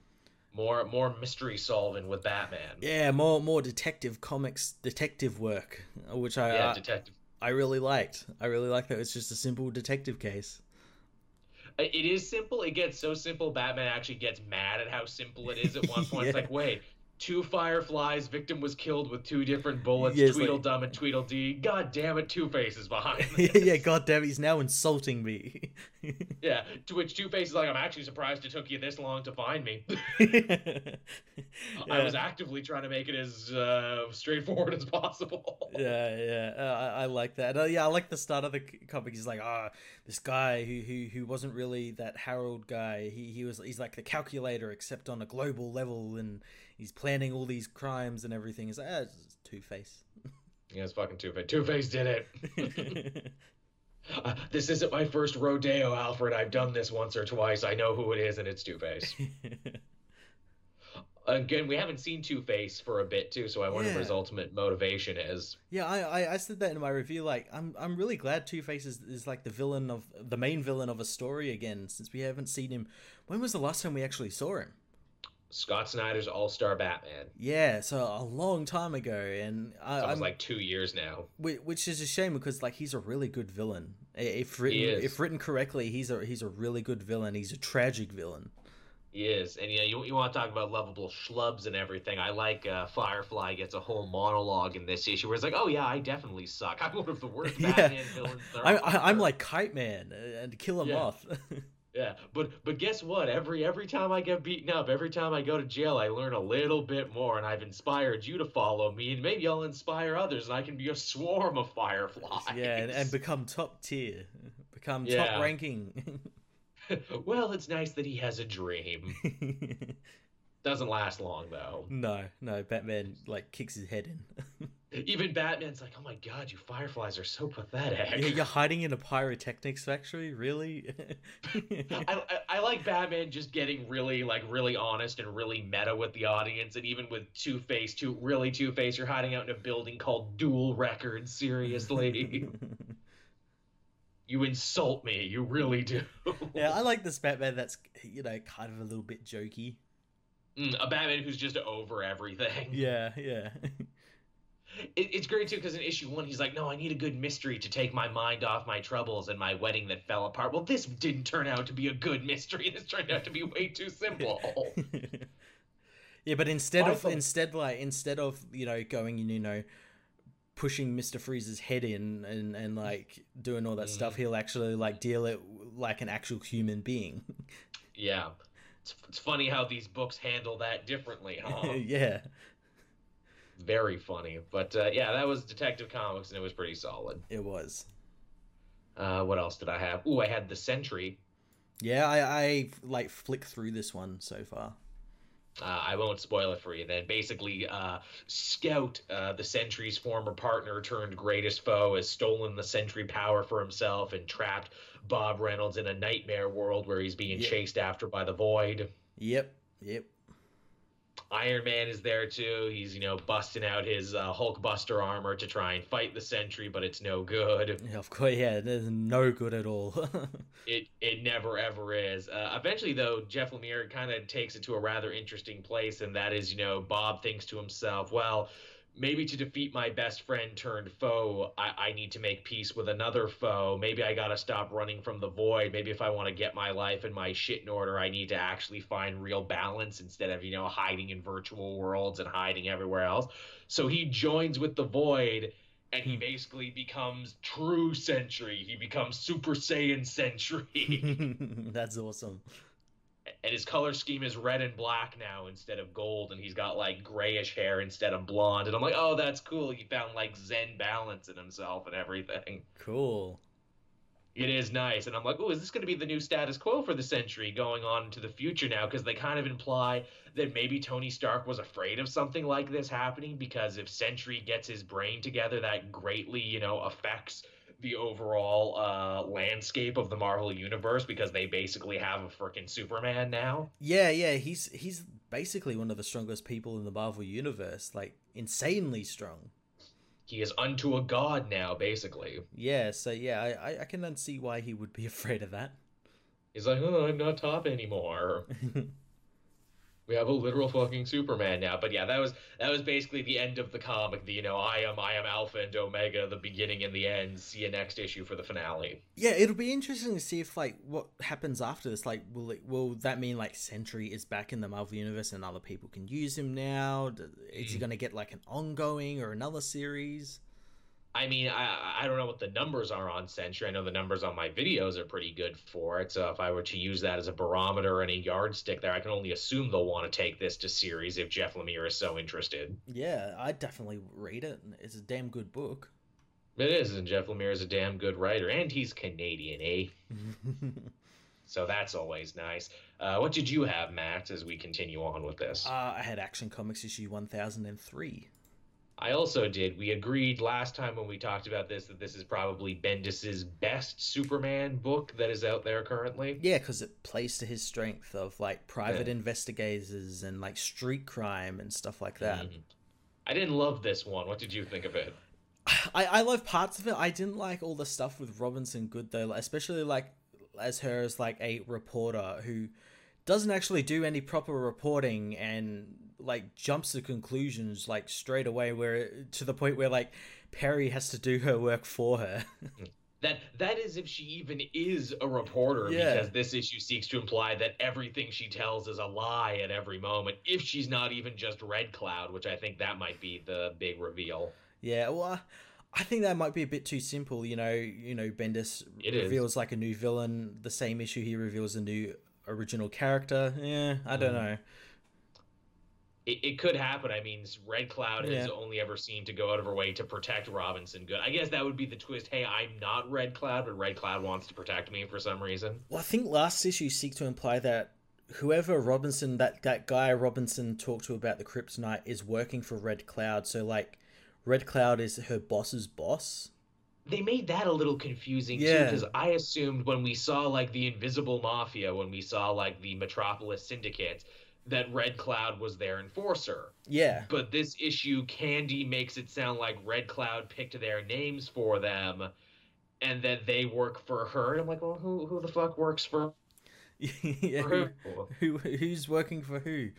More more mystery solving with Batman. Yeah, more more Detective Comics detective work, which I yeah, detective. I, I really liked. I really liked that it's just a simple detective case. It is simple. It gets so simple, Batman actually gets mad at how simple it is at one point. yeah. It's like, wait, two fireflies, victim was killed with two different bullets, yes, Tweedledum like... and Tweedledee. God damn it, Two-Face is behind this. yeah, god damn, he's now insulting me. yeah, to which Two-Face is like, I'm actually surprised it took you this long to find me. yeah. I was actively trying to make it as uh, straightforward as possible. Yeah, yeah, uh, I, I like that. Uh, yeah, I like the start of the comic. He's like, ah, oh, this guy who, who who wasn't really that Harold guy. He he was he's like the calculator, except on a global level, and he's planning all these crimes and everything. Is like, ah, it's Two-Face. Yeah, it's fucking Two-Face. Two-Face did it. uh, this isn't my first rodeo, Alfred. I've done this once or twice. I know who it is, and it's Two-Face. Again, we haven't seen Two-Face for a bit too, so I wonder yeah. what his ultimate motivation is. Yeah, I, I I said that in my review. Like, I'm I'm really glad Two-Face is, is like the villain of the main villain of a story again, since we haven't seen him. When was the last time we actually saw him? Scott Snyder's All-Star Batman. Yeah, so a long time ago, and I, it's I'm like two years now. Which is a shame, because like he's a really good villain. If written, he is. if written correctly, he's a he's a really good villain. He's a tragic villain. He is, and you know, you, you want to talk about lovable schlubs and everything. I like uh, Firefly gets a whole monologue in this issue where it's like, oh yeah, I definitely suck. I'm one of the worst Batman yeah. villains. I, I, I'm like Kite Man and Kill 'em yeah. Off. Yeah, but but guess what? Every every time I get beaten up, every time I go to jail, I learn a little bit more, and I've inspired you to follow me, and maybe I'll inspire others, and I can be a swarm of fireflies. Yeah, and, and become top tier, become yeah. top ranking. Well, it's nice that he has a dream. Doesn't last long, though. No, no, Batman, like, kicks his head in. Even Batman's like, oh my god, you fireflies are so pathetic. You're hiding in a pyrotechnics factory? Really? I, I, I like Batman just getting really, like, really honest and really meta with the audience, and even with Two-Face, two, really Two-Face, you're hiding out in a building called Dual Records, seriously. You insult me, you really do. Yeah, I like this Batman that's, you know, kind of a little bit jokey. Mm, a Batman who's just over everything. Yeah, yeah. it, it's great, too, because in issue one, he's like, no, I need a good mystery to take my mind off my troubles and my wedding that fell apart. Well, this didn't turn out to be a good mystery. This turned out to be way too simple. yeah, but instead of, instead, like, instead of, you know, going, you know, pushing Mister Freeze's head in and, and like, doing all that mm. stuff, he'll actually, like, deal it like an actual human being. yeah. It's, it's funny how these books handle that differently, huh? yeah. Very funny. But, uh, yeah, that was Detective Comics, and it was pretty solid. It was. Uh, what else did I have? Ooh, I had The Sentry. Yeah, I, I like, flicked through this one so far. Uh, I won't spoil it for you then. Basically, uh, Scout, uh, the Sentry's former partner turned greatest foe, has stolen the Sentry power for himself and trapped Bob Reynolds in a nightmare world where he's being yep. chased after by the Void. Yep, yep. Iron Man is there too. He's, you know, busting out his uh, Hulkbuster armor to try and fight the Sentry, but it's no good. Yeah, of course, yeah, it is no good at all. it it never ever is. Uh, eventually, though, Jeff Lemire kind of takes it to a rather interesting place, and that is, you know, Bob thinks to himself, well, maybe to defeat my best friend turned foe, I, I need to make peace with another foe. Maybe I got to stop running from the Void. Maybe if I want to get my life and my shit in order, I need to actually find real balance instead of, you know, hiding in virtual worlds and hiding everywhere else. So he joins with the Void, and he basically becomes true Sentry. He becomes Super Saiyan Sentry. That's awesome. And his color scheme is red and black now instead of gold, and he's got, like, grayish hair instead of blonde. And I'm like, oh, that's cool. He found, like, zen balance in himself and everything. Cool. It is nice. And I'm like, oh, is this going to be the new status quo for the Sentry going on into the future now? Because they kind of imply that maybe Tony Stark was afraid of something like this happening, because if Sentry gets his brain together, that greatly, you know, affects the overall uh, landscape of the Marvel Universe, because they basically have a freaking Superman now. Yeah, yeah, he's he's basically one of the strongest people in the Marvel Universe, like, insanely strong. He is unto a god now, basically. Yeah, so yeah, I, I can see why he would be afraid of that. He's like, oh, I'm not top anymore. We have a literal fucking Superman now. But yeah, that was that was basically the end of the comic. The, you know, I am I am Alpha and Omega, the beginning and the end. See you next issue for the finale. Yeah, it'll be interesting to see if, like, what happens after this. Like, will it, will that mean, like, Sentry is back in the Marvel Universe and other people can use him now? Is he going to get, like, an ongoing or another series? I mean, I I don't know what the numbers are on Sentry. I know the numbers on my videos are pretty good for it. So if I were to use that as a barometer and a yardstick there, I can only assume they'll want to take this to series if Jeff Lemire is so interested. Yeah, I definitely read it. It's a damn good book. It is, and Jeff Lemire is a damn good writer. And he's Canadian, eh? So that's always nice. Uh, what did you have, Max, as we continue on with this? Uh, I had Action Comics issue one thousand three. I also did. We agreed last time when we talked about this that this is probably Bendis' best Superman book that is out there currently. Yeah, because it plays to his strength of, like, private yeah. investigators and, like, street crime and stuff like that. Mm-hmm. I didn't love this one. What did you think of it? I, I love parts of it. I didn't like all the stuff with Robinson Good, though, especially, like, as her as, like, a reporter who doesn't actually do any proper reporting and, like, jumps to conclusions, like, straight away, where to the point where, like, Perry has to do her work for her. that that is if she even is a reporter, yeah. because this issue seeks to imply that everything she tells is a lie at every moment, if she's not even just Red Cloud, which I think that might be the big reveal. Yeah, well, I think that might be a bit too simple. You know, you know, Bendis it reveals is. like a new villain. The same issue he reveals a new original character. Yeah, I don't mm. know. It, it could happen. I mean, Red Cloud has yeah. only ever seemed to go out of her way to protect Robinson Good. I guess that would be the twist. Hey, I'm not Red Cloud, but Red Cloud wants to protect me for some reason. Well, I think last issue seek to imply that whoever Robinson, that, that guy Robinson talked to about the Kryptonite is working for Red Cloud. So, like, Red Cloud is her boss's boss. They made that a little confusing, yeah. too, because I assumed when we saw, like, the Invisible Mafia, when we saw, like, the Metropolis Syndicate, that Red Cloud was their enforcer. Yeah. But this issue, Candy makes it sound like Red Cloud picked their names for them and that they work for her. And I'm like, well, who who the fuck works for, yeah, for who? who? Who's working for who?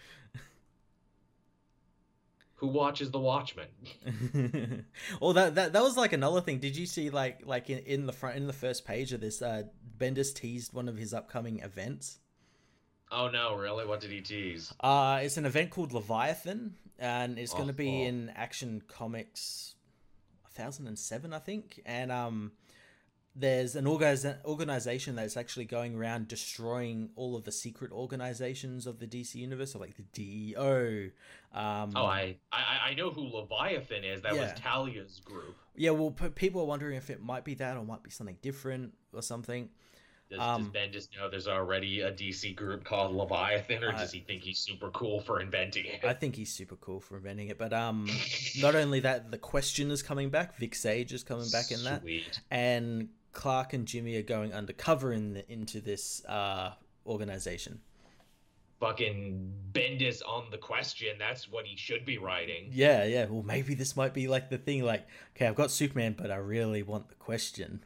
Who watches The Watchmen? Well, that, that that was, like, another thing. Did you see, like, like in, in the front, in the first page of this, uh, Bendis teased one of his upcoming events? Oh, no, really? What did he tease? Uh, it's an event called Leviathan, and it's oh, going to be oh. in Action Comics one thousand seven, I think. And um, there's an orga- organization that's actually going around destroying all of the secret organizations of the D C Universe, so, like, the D E O. Um, oh, I, I I know who Leviathan is. That yeah. was Talia's group. Yeah, well, p- people are wondering if it might be that or might be something different or something. Does, um, does Ben just know there's already a D C group called Leviathan, or does I, he think he's super cool for inventing it? I think he's super cool for inventing it. But um, not only that, the Question is coming back. Vic Sage is coming back in that. Sweet. And Clark and Jimmy are going undercover in the, into this uh, organization. Fucking Bendis on the Question. That's what he should be writing. Yeah, yeah. Well, maybe this might be like the thing, like, okay, I've got Superman, but I really want the Question.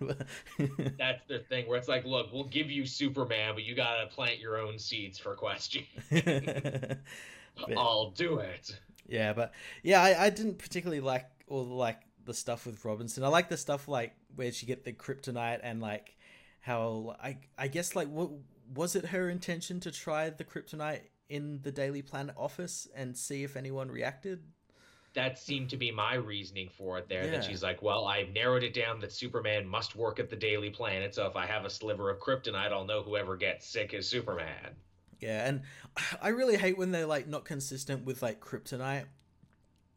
That's the thing where it's like, look, we'll give you Superman, but you gotta plant your own seeds for Question. But, I'll do it. Yeah, but yeah, I, I didn't particularly like all the, like the stuff with Robinson. I like the stuff like where she get the kryptonite and like how I I guess like what. Was it her intention to try the kryptonite in the Daily Planet office and see if anyone reacted? That seemed to be my reasoning for it there. Yeah. That she's like, well, I've narrowed it down that Superman must work at the Daily Planet, so if I have a sliver of kryptonite, I'll know whoever gets sick is Superman. Yeah, and I really hate when they're, like, not consistent with, like, kryptonite.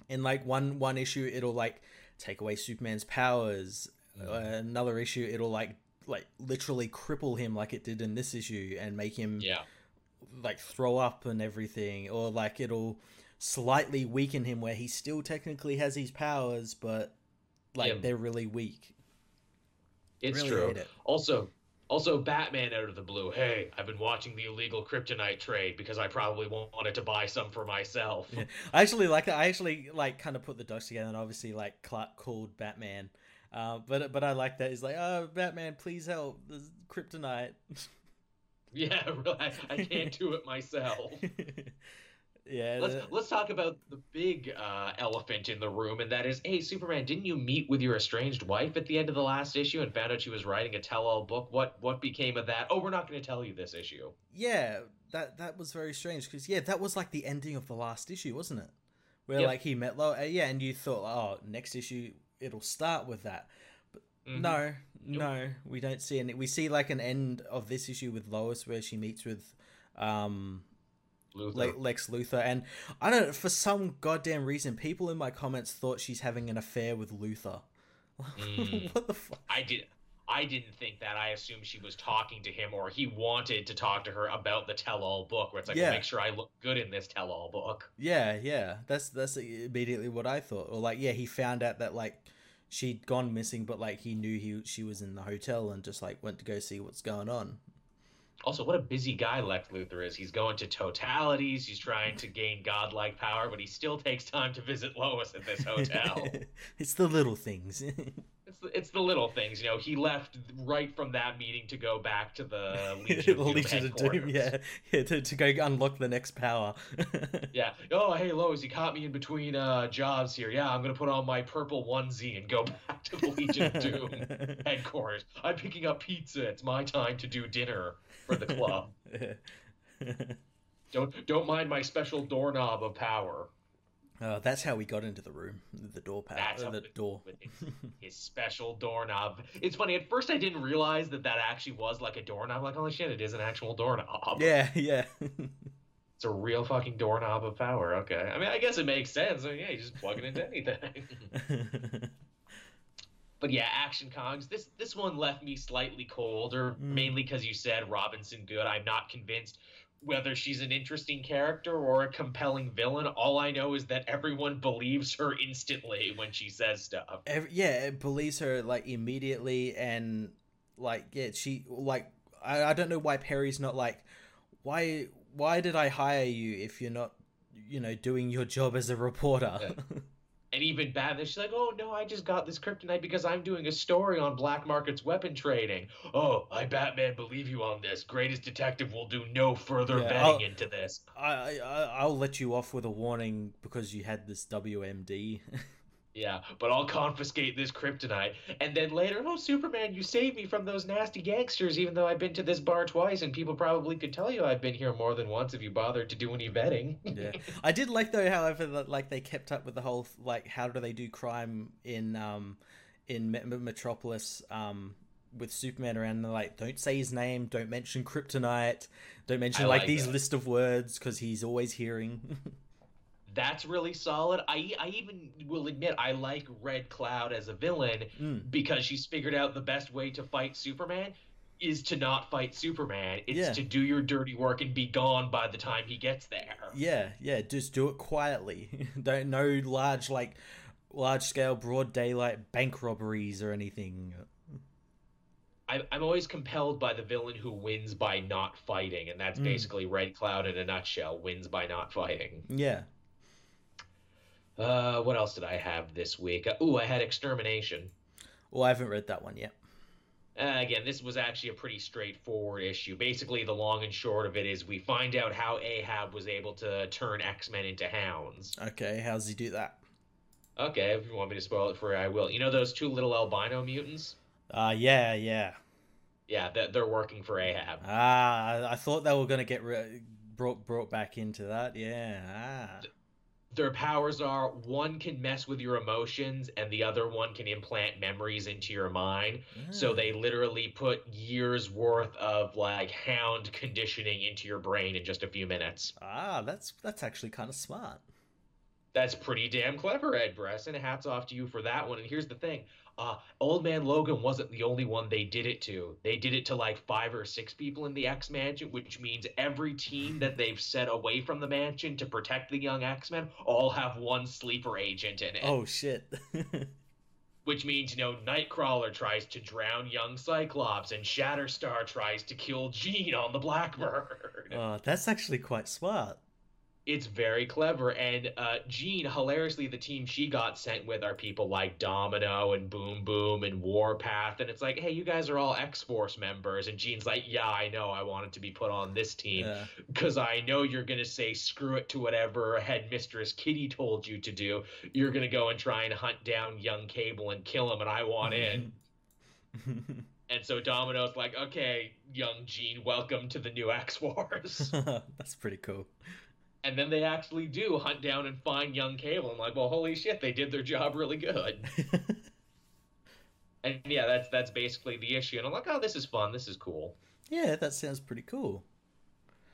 In, like, one, one issue, it'll, like, take away Superman's powers. Mm-hmm. Uh, another issue, it'll, like, like literally cripple him like it did in this issue and make him yeah. like throw up and everything, or like it'll slightly weaken him where he still technically has his powers but like yeah. they're really weak. It's really true. It. Also also Batman out of the blue, hey, I've been watching the illegal kryptonite trade because I probably wanted to buy some for myself. Yeah. I actually like that. I actually like kind of put the dots together, and obviously like Clark called Batman. Uh, but but I like that. He's like, oh, Batman, please help. There's kryptonite. Yeah, I, I can't do it myself. Yeah. Let's, the... let's talk about the big uh, elephant in the room, and that is, hey, Superman, didn't you meet with your estranged wife at the end of the last issue and found out she was writing a tell-all book? What what became of that? Oh, we're not going to tell you this issue. Yeah, that, that was very strange because, yeah, that was like the ending of the last issue, wasn't it? Where, yep. like, he met Lo. Uh, yeah, and you thought, oh, next issue... it'll start with that, but mm-hmm. no, no, we don't see any. We see like an end of this issue with Lois where she meets with um, Luthor. Le- Lex Luthor, and I don't know, for some goddamn reason, people in my comments thought she's having an affair with Luthor. Mm. What the fuck? I did. I didn't think that. I assumed she was talking to him, or he wanted to talk to her about the tell-all book, where it's like, yeah. well, make sure I look good in this tell-all book. Yeah, yeah. That's that's immediately what I thought. Or like, yeah, he found out that like she'd gone missing, but like he knew he she was in the hotel and just like went to go see what's going on. Also, what a busy guy Lex Luthor is. He's going to totalities, he's trying to gain godlike power, but he still takes time to visit Lois at this hotel. It's the little things. It's the, it's the little things, you know. He left right from that meeting to go back to the Legion of Legion Doom headquarters. Of Doom, yeah, yeah to, to go unlock the next power. Yeah. Oh, hey, Lois, you caught me in between uh, jobs here. Yeah, I'm going to put on my purple onesie and go back to the Legion of Doom headquarters. I'm picking up pizza. It's my time to do dinner for the club. don't Don't mind my special doorknob of power. Oh, that's how we got into the room, the door pad, that's uh, the door. His, his special doorknob. It's funny, at first I didn't realize that that actually was like a doorknob. Like, holy shit, it is an actual doorknob. Yeah, yeah. It's a real fucking doorknob of power, okay. I mean, I guess it makes sense. I mean, yeah, you just plug it into anything. But yeah, Action Comics. This this one left me slightly cold, or mm. mainly because you said Robinson Good. I'm not convinced whether she's an interesting character or a compelling villain. All I know is that everyone believes her instantly when she says stuff. Every, yeah, it believes her like immediately, and like yeah, she like I, I don't know why Perry's not like, why why did I hire you if you're not, you know, doing your job as a reporter? Yeah. And even Batman, she's like, oh, no, I just got this kryptonite because I'm doing a story on black markets weapon trading. Oh, I, Batman, believe you on this. Greatest detective will do no further yeah, betting I'll, into this. I, I, I'll let you off with a warning because you had this W M D. Yeah, but I'll confiscate this kryptonite. And then later, oh, Superman, you saved me from those nasty gangsters, even though I've been to this bar twice, and people probably could tell you I've been here more than once if you bothered to do any vetting. Yeah, I did like, though, however, that, like, they kept up with the whole, like, how do they do crime in um in Met- Metropolis um with Superman around, and they're like, don't say his name, don't mention kryptonite, don't mention, I like, like these list of words, because he's always hearing... That's really solid. I I even will admit I like Red Cloud as a villain mm. because she's figured out the best way to fight Superman is to not fight Superman. It's yeah. to do your dirty work and be gone by the time he gets there. Yeah, yeah, just do it quietly. Don't no large like large scale broad daylight bank robberies or anything. I, I'm always compelled by the villain who wins by not fighting, and that's mm. basically Red Cloud in a nutshell. Wins by not fighting. Yeah. Uh, what else did I have this week? Uh, ooh, I had Extermination. Well, I haven't read that one yet. Uh, again, this was actually a pretty straightforward issue. Basically, the long and short of it is we find out how Ahab was able to turn X-Men into hounds. Okay, how does he do that? Okay, if you want me to spoil it for you, I will. You know those two little albino mutants? Uh, yeah, yeah. Yeah, they're, they're working for Ahab. Ah, I thought they were going to get re- brought brought back into that. Yeah, ah. Th- Their powers are one can mess with your emotions and the other one can implant memories into your mind. Yeah. So they literally put years worth of like hound conditioning into your brain in just a few minutes. Ah, that's that's actually kind of smart. That's pretty damn clever, Ed Bresson. Hats off to you for that one. And here's the thing. Uh, Old Man Logan wasn't the only one they did it to. They did it to like five or six people in the X-Mansion, which means every team that they've set away from the mansion to protect the young X-Men all have one sleeper agent in it. Oh, shit. Which means, you know, Nightcrawler tries to drown young Cyclops and Shatterstar tries to kill Jean on the Blackbird. Oh, that's actually quite smart. It's very clever, and uh, Jean, hilariously, the team she got sent with are people like Domino and Boom Boom and Warpath, and it's like, hey, you guys are all X-Force members, and Jean's like, yeah, I know, I wanted to be put on this team, because yeah. I know you're going to say screw it to whatever Headmistress Kitty told you to do. You're going to go and try and hunt down young Cable and kill him, and I want in. And so Domino's like, okay, young Jean, welcome to the new X-Force. That's pretty cool. And then they actually do hunt down and find young Cable. I'm like, well, holy shit, they did their job really good. And yeah, that's that's basically the issue. And I'm like, oh, this is fun. This is cool. Yeah, that sounds pretty cool.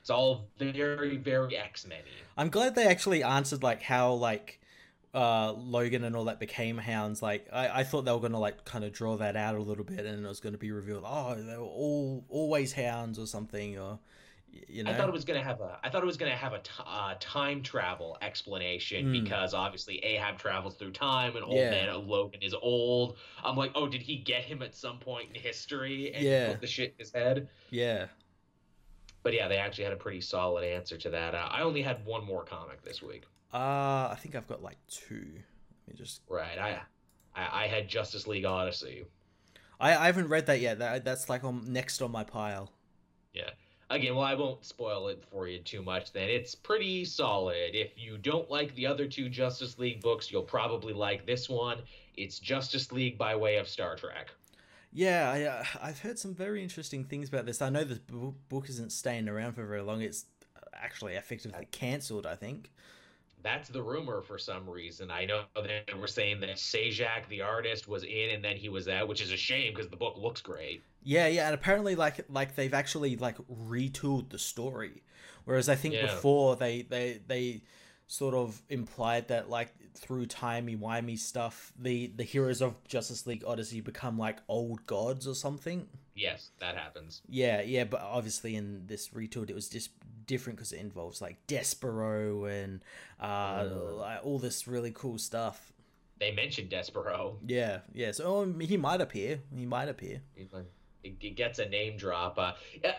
It's all very, very X-Men-y. I'm glad they actually answered, like, how, like, uh, Logan and all that became hounds. Like, I, I thought they were going to, like, kind of draw that out a little bit. And it was going to be revealed, oh, they were all always hounds or something, or... You know? I thought it was gonna have a. I thought it was gonna have a t- uh, time travel explanation mm. because obviously Ahab travels through time, and old yeah. man Logan is old. I'm like, oh, did he get him at some point in history and yeah. put the shit in his head? Yeah. But yeah, they actually had a pretty solid answer to that. Uh, I only had one more comic this week. Uh, I think I've got like two. Let me just. Right. I, I, I had Justice League Odyssey. I, I haven't read that yet. That that's like on next on my pile. Yeah. Again, well, I won't spoil it for you too much then. It's pretty solid. If you don't like the other two Justice League books, you'll probably like this one. It's Justice League by way of Star Trek. Yeah, I, uh, I've heard some very interesting things about this. I know this b- book isn't staying around for very long. It's actually effectively cancelled, I think. That's the rumor for some reason. I know they were saying that Sajak, the artist, was in and then he was out, which is a shame because the book looks great. Yeah, yeah, and apparently, like, like they've actually like retooled the story, whereas I think yeah. before they, they they sort of implied that like through timey-wimey stuff, the the heroes of Justice League Odyssey become like old gods or something. Yes, that happens. Yeah, yeah, but obviously in this retooled, it was just different because it involves like Despero and uh, mm. all this really cool stuff. They mentioned Despero. Yeah, yeah. So um, he might appear. He might appear. He might. It, it gets a name drop. Uh,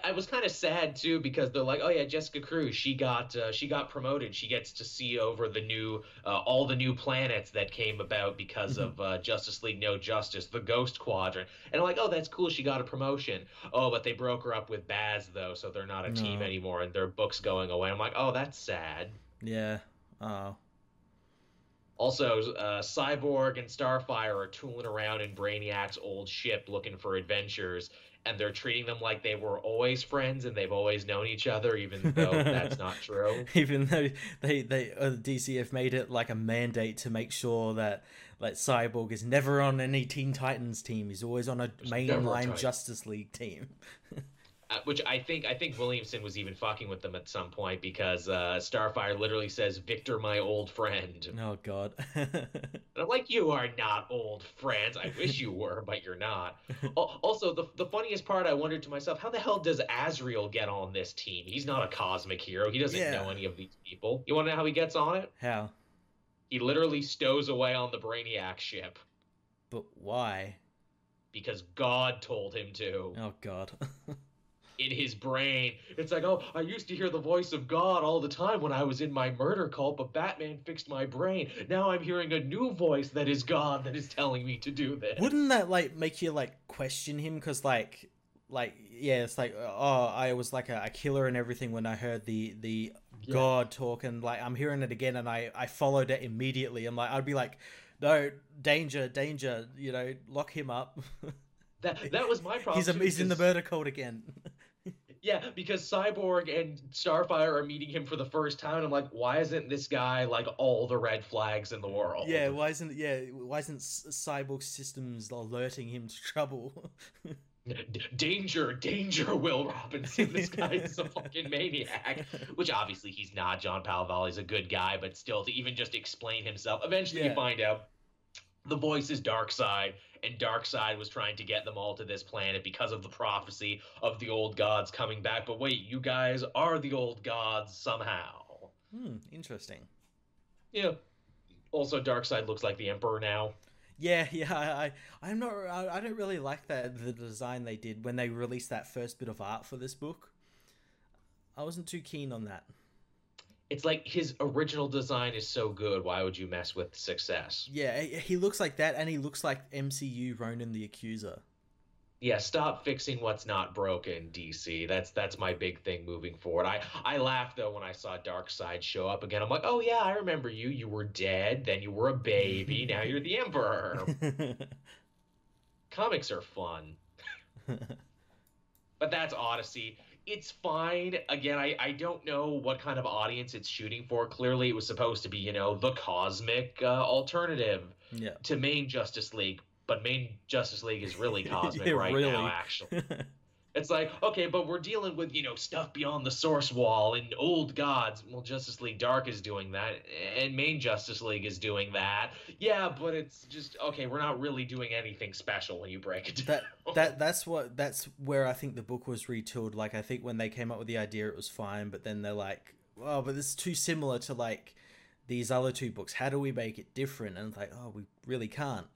I was kind of sad too because they're like, oh yeah, Jessica Cruz. She got uh, she got promoted. She gets to see over the new uh, all the new planets that came about because mm-hmm. of uh, Justice League No Justice, the Ghost Quadrant. And I'm like, oh, that's cool. She got a promotion. Oh, but they broke her up with Baz though, so they're not a no. team anymore, and their book's going away. I'm like, oh, that's sad. Yeah. Oh. Also, uh, Cyborg and Starfire are tooling around in Brainiac's old ship looking for adventures, and they're treating them like they were always friends and they've always known each other, even though that's not true. Even though they, they uh, D C have made it like a mandate to make sure that like Cyborg is never on any Teen Titans team. He's always on a mainline Justice League team. which I think I think Williamson was even fucking with them at some point, because uh, Starfire literally says, "Victor, my old friend." Oh God! And I'm like, you are not old friends. I wish you were, but you're not. Also, the the funniest part, I wondered to myself, how the hell does Azrael get on this team? He's not a cosmic hero. He doesn't yeah. know any of these people. You want to know how he gets on it? How? He literally stows away on the Brainiac ship. But why? Because God told him to. Oh, God. In his brain. It's like, oh, I used to hear the voice of God all the time when I was in my murder cult, but Batman fixed my brain. Now I'm hearing a new voice that is God that is telling me to do this. Wouldn't that, like, make you, like, question him? Because, like, like, yeah, it's like, oh, I was, like, a, a killer and everything when I heard the, the yeah. God talk, and, like, I'm hearing it again, and I, I followed it immediately. I'm like, I'd be like... No, danger, danger, you know, lock him up. that that was my problem. He's, a, he's because, in the murder cult again. Yeah, because Cyborg and Starfire are meeting him for the first time, and I'm like, why isn't this guy, like, all the red flags in the world? Yeah, why isn't, yeah, why isn't Cyborg systems alerting him to trouble? Danger, danger, Will Robinson. This guy is a fucking maniac. Which obviously he's not. John Palvali's a good guy, but still, to even just explain himself, eventually yeah. you find out the voice is Darkseid, and Darkseid was trying to get them all to this planet because of the prophecy of the old gods coming back. But wait, you guys are the old gods somehow. Hmm, interesting. Yeah. Also, Darkseid looks like the Emperor now. Yeah, yeah, I, I'm not. I, I don't really like that the design they did when they released that first bit of art for this book. I wasn't too keen on that. It's like his original design is so good. Why would you mess with success? Yeah, he looks like that, and he looks like M C U Ronan the Accuser. Yeah, stop fixing what's not broken, D C. That's that's my big thing moving forward. I, I laughed, though, when I saw Darkseid show up again. I'm like, oh, yeah, I remember you. You were dead, then you were a baby, now you're the Emperor. Comics are fun. But that's Odyssey. It's fine. Again, I, I don't know what kind of audience it's shooting for. Clearly, it was supposed to be, you know, the cosmic uh, alternative yeah. to main Justice League. But main Justice League is really cosmic yeah, right really. now, actually. It's like, okay, but we're dealing with, you know, stuff beyond the source wall and old gods. Well, Justice League Dark is doing that, and main Justice League is doing that. Yeah, but it's just, okay, we're not really doing anything special when you break it down. That, that, that's, what, that's where I think the book was retooled. Like, I think when they came up with the idea, it was fine, but then they're like, oh, but this is too similar to, like, these other two books. How do we make it different? And it's like, oh, we really can't.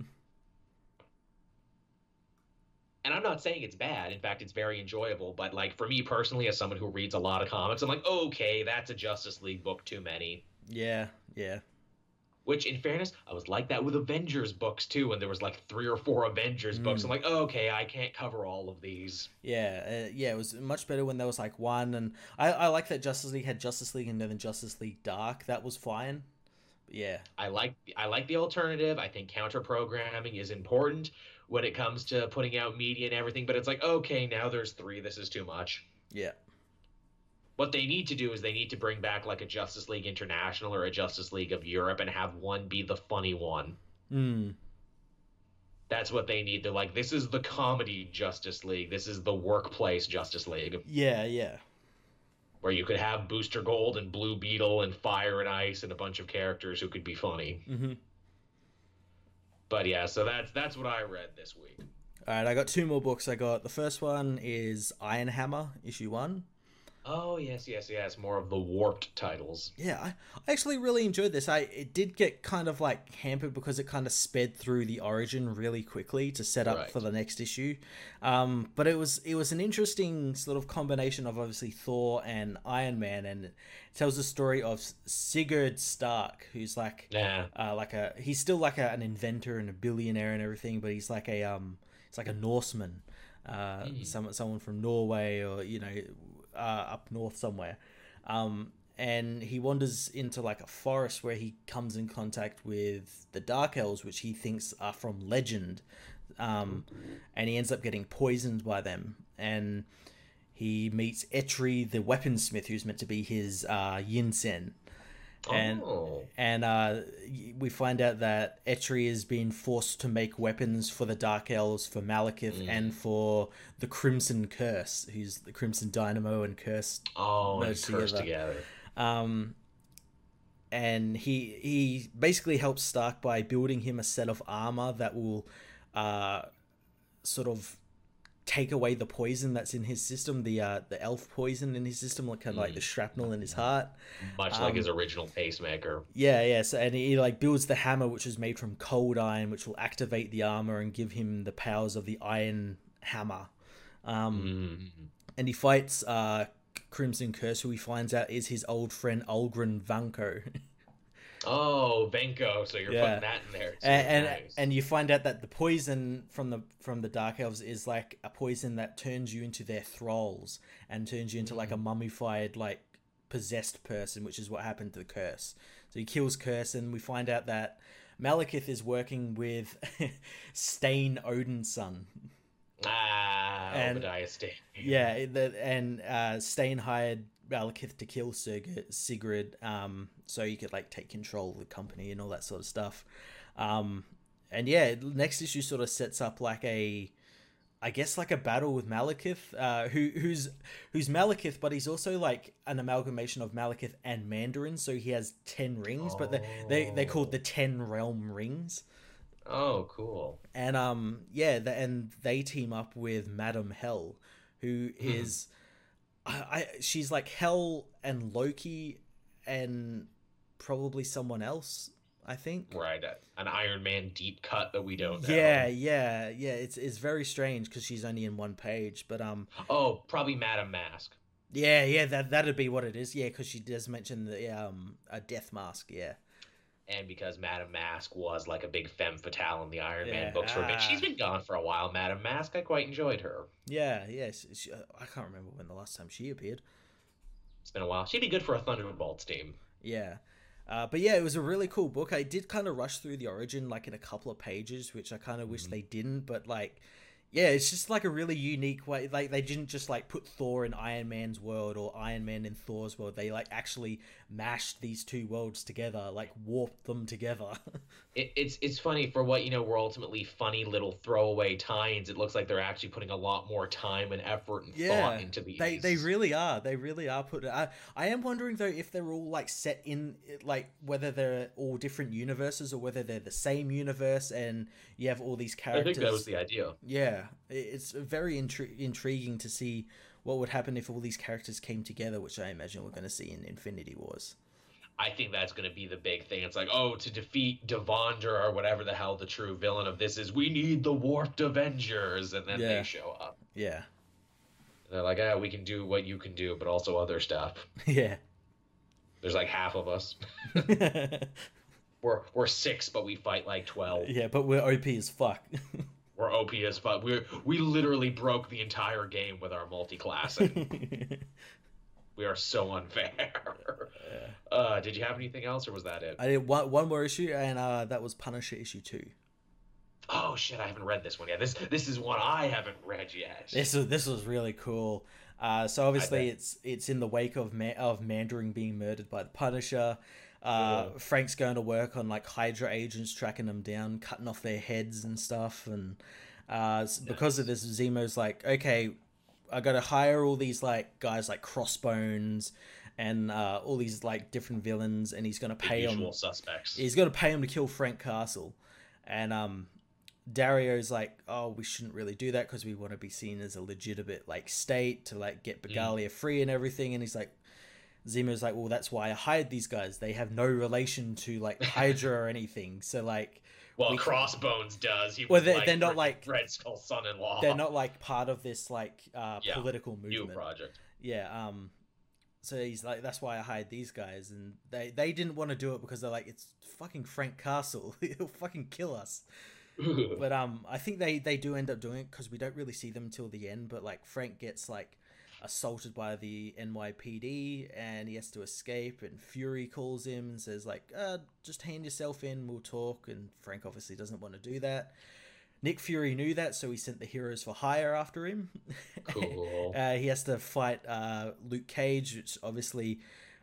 And I'm not saying it's bad. In fact, it's very enjoyable. But, like, for me personally, as someone who reads a lot of comics, I'm like, okay, that's a Justice League book too many. Yeah, yeah. Which, in fairness, I was like that with Avengers books, too, when there was, like, three or four Avengers mm. books. I'm like, okay, I can't cover all of these. Yeah, uh, yeah, it was much better when there was, like, one. And I, I like that Justice League had Justice League and then Justice League Dark. That was fine. Yeah, I like I like the alternative. I think counter programming is important when it comes to putting out media and everything. But it's like, okay, now there's three. This is too much. Yeah. What they need to do is they need to bring back like a Justice League International or a Justice League of Europe and have one be the funny one. Hmm. That's what they need. They're like, this is the comedy Justice League. This is the workplace Justice League. Yeah, yeah. Where you could have Booster Gold and Blue Beetle and Fire and Ice and a bunch of characters who could be funny. Mm-hmm. But yeah, so that's that's what I read this week. All right, I got two more books. I got the first one is Iron Hammer, issue one. Oh, yes, yes, yes. More of the warped titles. Yeah, I, I actually really enjoyed this. I It did get kind of like hampered because it kind of sped through the origin really quickly to set up right. for the next issue. Um, but it was it was an interesting sort of combination of obviously Thor and Iron Man, and it tells the story of Sigurd Stark, who's like yeah. uh, like a he's still like a, an inventor and a billionaire and everything, but he's like a um it's like a Norseman. Uh, mm. some, someone from Norway or, you know, uh, up north somewhere. Um, and he wanders into like a forest where he comes in contact with the Dark Elves, which he thinks are from legend. Um, and he ends up getting poisoned by them. And he meets Eitri, the weaponsmith, who's meant to be his uh, Yinsen. And oh. and uh, we find out that Eitri is being forced to make weapons for the Dark Elves, for Malekith, mm. and for the Crimson Curse, who's the Crimson Dynamo and Curse. Oh, and Curse together. Um, and he he basically helps Stark by building him a set of armor that will uh, sort of take away the poison that's in his system, the uh, the elf poison in his system, like kind of mm. like the shrapnel in his heart, much um, like his original pacemaker. Yeah, yeah. So, and he like builds the hammer, which is made from cold iron, which will activate the armor and give him the powers of the Iron Hammer. Um, mm. And he fights uh, Crimson Curse, who he finds out is his old friend Olgrin Vanko. Oh, Vanko! So you're yeah. putting that in there, so and nice. and and you find out that the poison from the from the Dark Elves is like a poison that turns you into their thralls and turns you into mm-hmm. like a mummified, like possessed person, which is what happened to the Curse. So he kills Curse, and we find out that Malekith is working with Stain Odin's son. Ah, and, Obadiah Stane. Yeah, the, and uh, Stain hired Malekith to kill Sigurd, um, so he could like take control of the company and all that sort of stuff. Um, and yeah, next issue sort of sets up like a, I guess like a battle with Malekith, uh, who who's who's Malekith, but he's also like an amalgamation of Malekith and Mandarin, so he has ten rings, oh. but they they they're called the Ten Realm Rings. Oh, cool. And um, yeah, the, and they team up with Madam Hell, who is. I, she's like Hell and Loki and probably someone else, I think. Right, an Iron Man deep cut that we don't know. Yeah, yeah, yeah. It's it's very strange because she's only in one page, but um. Oh, probably Madam Mask. Yeah, yeah, that that'd be what it is. Yeah, because she does mention the um a death mask. Yeah. And because Madam Mask was like a big femme fatale in the Iron yeah, Man books for a bit. She's been gone for a while, Madam Mask. I quite enjoyed her. Yeah, yeah. She, she, I can't remember when the last time she appeared. It's been a while. She'd be good for a Thunderbolts team. Yeah. Uh, but yeah, it was a really cool book. I did kind of rush through the origin like in a couple of pages, which I kind of wish mm-hmm. they didn't. But like, yeah, it's just like a really unique way. Like they didn't just like put Thor in Iron Man's world or Iron Man in Thor's world. They like actually mashed these two worlds together, like warped them together. it, it's it's funny for what, you know, were ultimately funny little throwaway tie-ins. It looks like they're actually putting a lot more time and effort and yeah, thought into these. They they really are. They really are put. I I am wondering though if they're all like set in like whether they're all different universes or whether they're the same universe and you have all these characters. I think that was the idea. Yeah. It's very intri- intriguing to see what would happen if all these characters came together, which I imagine we're going to see in Infinity Wars. I think that's going to be the big thing. It's like, oh, to defeat Devonder or whatever the hell the true villain of this is, we need the Warped Avengers, and then yeah. they show up. Yeah. And they're like, ah, oh, we can do what you can do, but also other stuff. Yeah. There's like half of us. we're, we're six, but we fight like twelve. Yeah, but we're O P as fuck. We're O P as fuck. We we literally broke the entire game with our multi-classing. We are so unfair. Yeah. Uh, did you have anything else, or was that it? I did one, one more issue, and uh, that was Punisher issue two. Oh shit! I haven't read this one yet. This this is one I haven't read yet. This is this was really cool. Uh, so obviously it's it's in the wake of Ma- of Mandarin being murdered by the Punisher. Uh, cool. Frank's going to work on like Hydra agents, tracking them down, cutting off their heads and stuff. And uh, nice. Because of this, Zemo's like, okay, I got to hire all these like guys like Crossbones and uh, all these like different villains, and he's going to pay them. Suspects. He's going to pay them to kill Frank Castle. And um, Dario's like, oh, we shouldn't really do that because we want to be seen as a legitimate like state to like get Begalia mm. free and everything. And he's like. Zemo's like, well, that's why I hired these guys. They have no relation to like Hydra or anything. So like, well, we... Crossbones does. He well, they're, like, they're not Red, like Red Skull's son-in-law. They're not like part of this like uh, yeah, political movement. New project. Yeah. Um. So he's like, that's why I hired these guys, and they they didn't want to do it because they're like, it's fucking Frank Castle. He'll fucking kill us. Ooh. But um, I think they they do end up doing it because we don't really see them till the end. But like, Frank gets like. assaulted by the N Y P D and he has to escape, and Fury calls him and says like uh just hand yourself in, we'll talk, and Frank obviously doesn't want to do that. Nick Fury knew that, so he sent the Heroes for Hire after him. Cool. uh, he has to fight uh Luke Cage, which obviously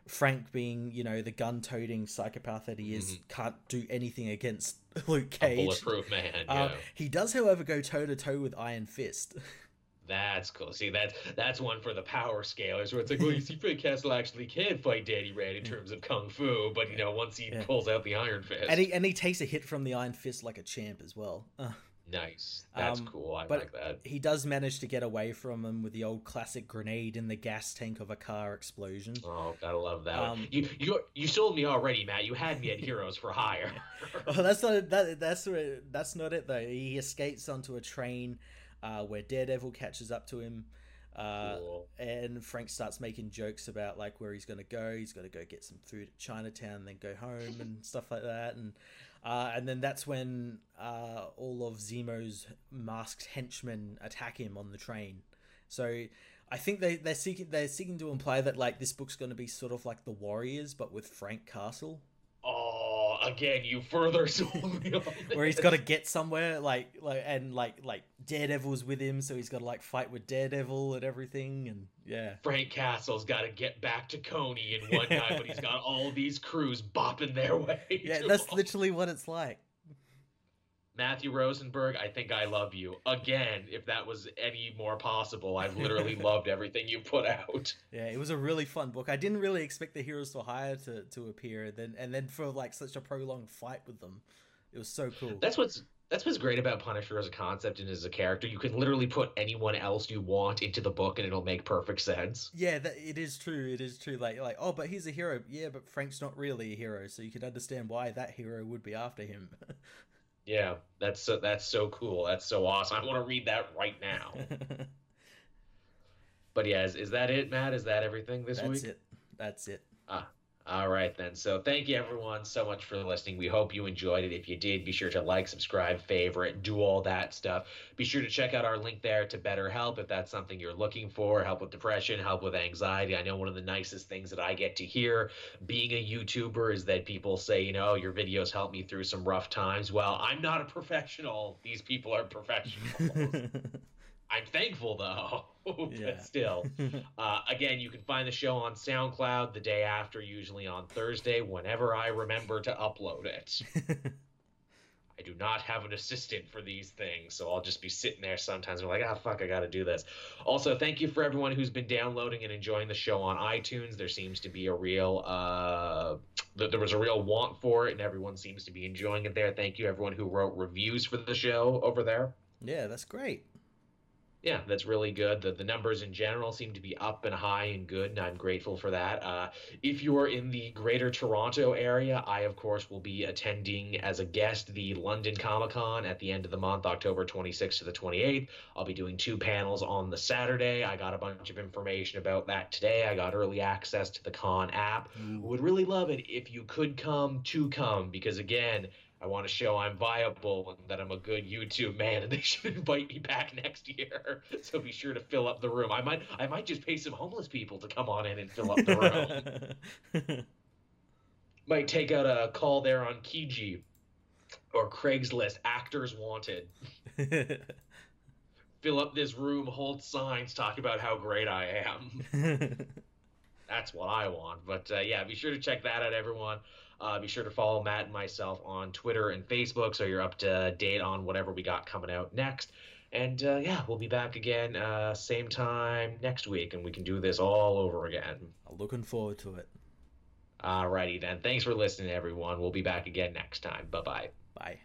Frank being, you know, the gun-toting psychopath that he is, mm-hmm. can't do anything against Luke Cage. A bulletproof man, yeah. Um, he does, however, go toe-to-toe with Iron Fist. That's cool. See, that's, that's one for the power scalers, where it's like, well, you see, Frank Castle actually can fight Danny Rand in terms of kung fu, but, you know, once he yeah. pulls out the Iron Fist. And he, and he takes a hit from the Iron Fist like a champ as well. Uh. Nice. That's um, cool. I but like that. He does manage to get away from him with the old classic grenade in the gas tank of a car explosion. Oh, gotta love that. Um, you you you sold me already, Matt. You had me at Heroes for Hire. Oh, that's not that. That's that's not it though. He escapes onto a train, uh, where Daredevil catches up to him, uh, cool. and Frank starts making jokes about like where he's gonna go. He's gonna go get some food at Chinatown, then go home and stuff like that, and. Uh, and then that's when uh, all of Zemo's masked henchmen attack him on the train. So I think they, they're seeking they're seeking to imply that like this book's going to be sort of like The Warriors, but with Frank Castle. Oh, again, you further sold me on this. Where he's got to get somewhere, like like and like like Daredevil's with him, so he's got to like fight with Daredevil and everything, and yeah. Frank Castle's got to get back to Coney in one night, but he's got all these crews bopping their way. Yeah, that's him. Literally what it's like. Matthew Rosenberg, I think I love you. Again, if that was any more possible, I've literally loved everything you put out. Yeah, it was a really fun book. I didn't really expect the Heroes for Hire to, to appear, and then and then for like such a prolonged fight with them. It was so cool. That's what's that's what's great about Punisher as a concept and as a character. You can literally put anyone else you want into the book and it'll make perfect sense. Yeah, that, it is true. It is true. Like, like, oh, but he's a hero. Yeah, but Frank's not really a hero, so you can understand why that hero would be after him. Yeah, that's so, that's so cool. That's so awesome. I want to read that right now. But yeah, is, is that it, Matt? Is that everything this that's week? That's it. That's it. Ah, all right then. So thank you everyone so much for listening. We hope you enjoyed it. If you did, be sure to like, subscribe, favorite, do all that stuff. Be sure to check out our link there to BetterHelp if that's something you're looking for. Help with depression, help with anxiety. I know one of the nicest things that I get to hear being a YouTuber is that people say, you know, your videos helped me through some rough times. Well, I'm not a professional. These people are professionals. I'm thankful, though, but yeah. still. Uh, again, you can find the show on SoundCloud the day after, usually on Thursday, whenever I remember to upload it. I do not have an assistant for these things, so I'll just be sitting there sometimes and be like, ah, oh, fuck, I got to do this. Also, thank you for everyone who's been downloading and enjoying the show on iTunes. There seems to be a real... Uh... there was a real want for it, and everyone seems to be enjoying it there. Thank you, everyone who wrote reviews for the show over there. Yeah, that's great. Yeah, that's really good. The, the numbers in general seem to be up and high and good, and I'm grateful for that. Uh, if you are in the greater Toronto area, I, of course, will be attending as a guest the London Comic-Con at the end of the month, October twenty-sixth to the twenty-eighth. I'll be doing two panels on the Saturday. I got a bunch of information about that today. I got early access to the con app. Would really love it if you could come to come, because, again... I want to show I'm viable and that I'm a good YouTube man, and they should invite me back next year. So be sure to fill up the room. I might, I might just pay some homeless people to come on in and fill up the room. Might take out a call there on Kijiji or Craigslist. Actors wanted. Fill up this room, hold signs, talk about how great I am. That's what I want. But uh, yeah, be sure to check that out, everyone. Uh, be sure to follow Matt and myself on Twitter and Facebook so you're up to date on whatever we got coming out next. And, uh, yeah, we'll be back again uh, same time next week, and we can do this all over again. Looking forward to it. All righty, then. Thanks for listening, everyone. We'll be back again next time. Bye-bye. Bye.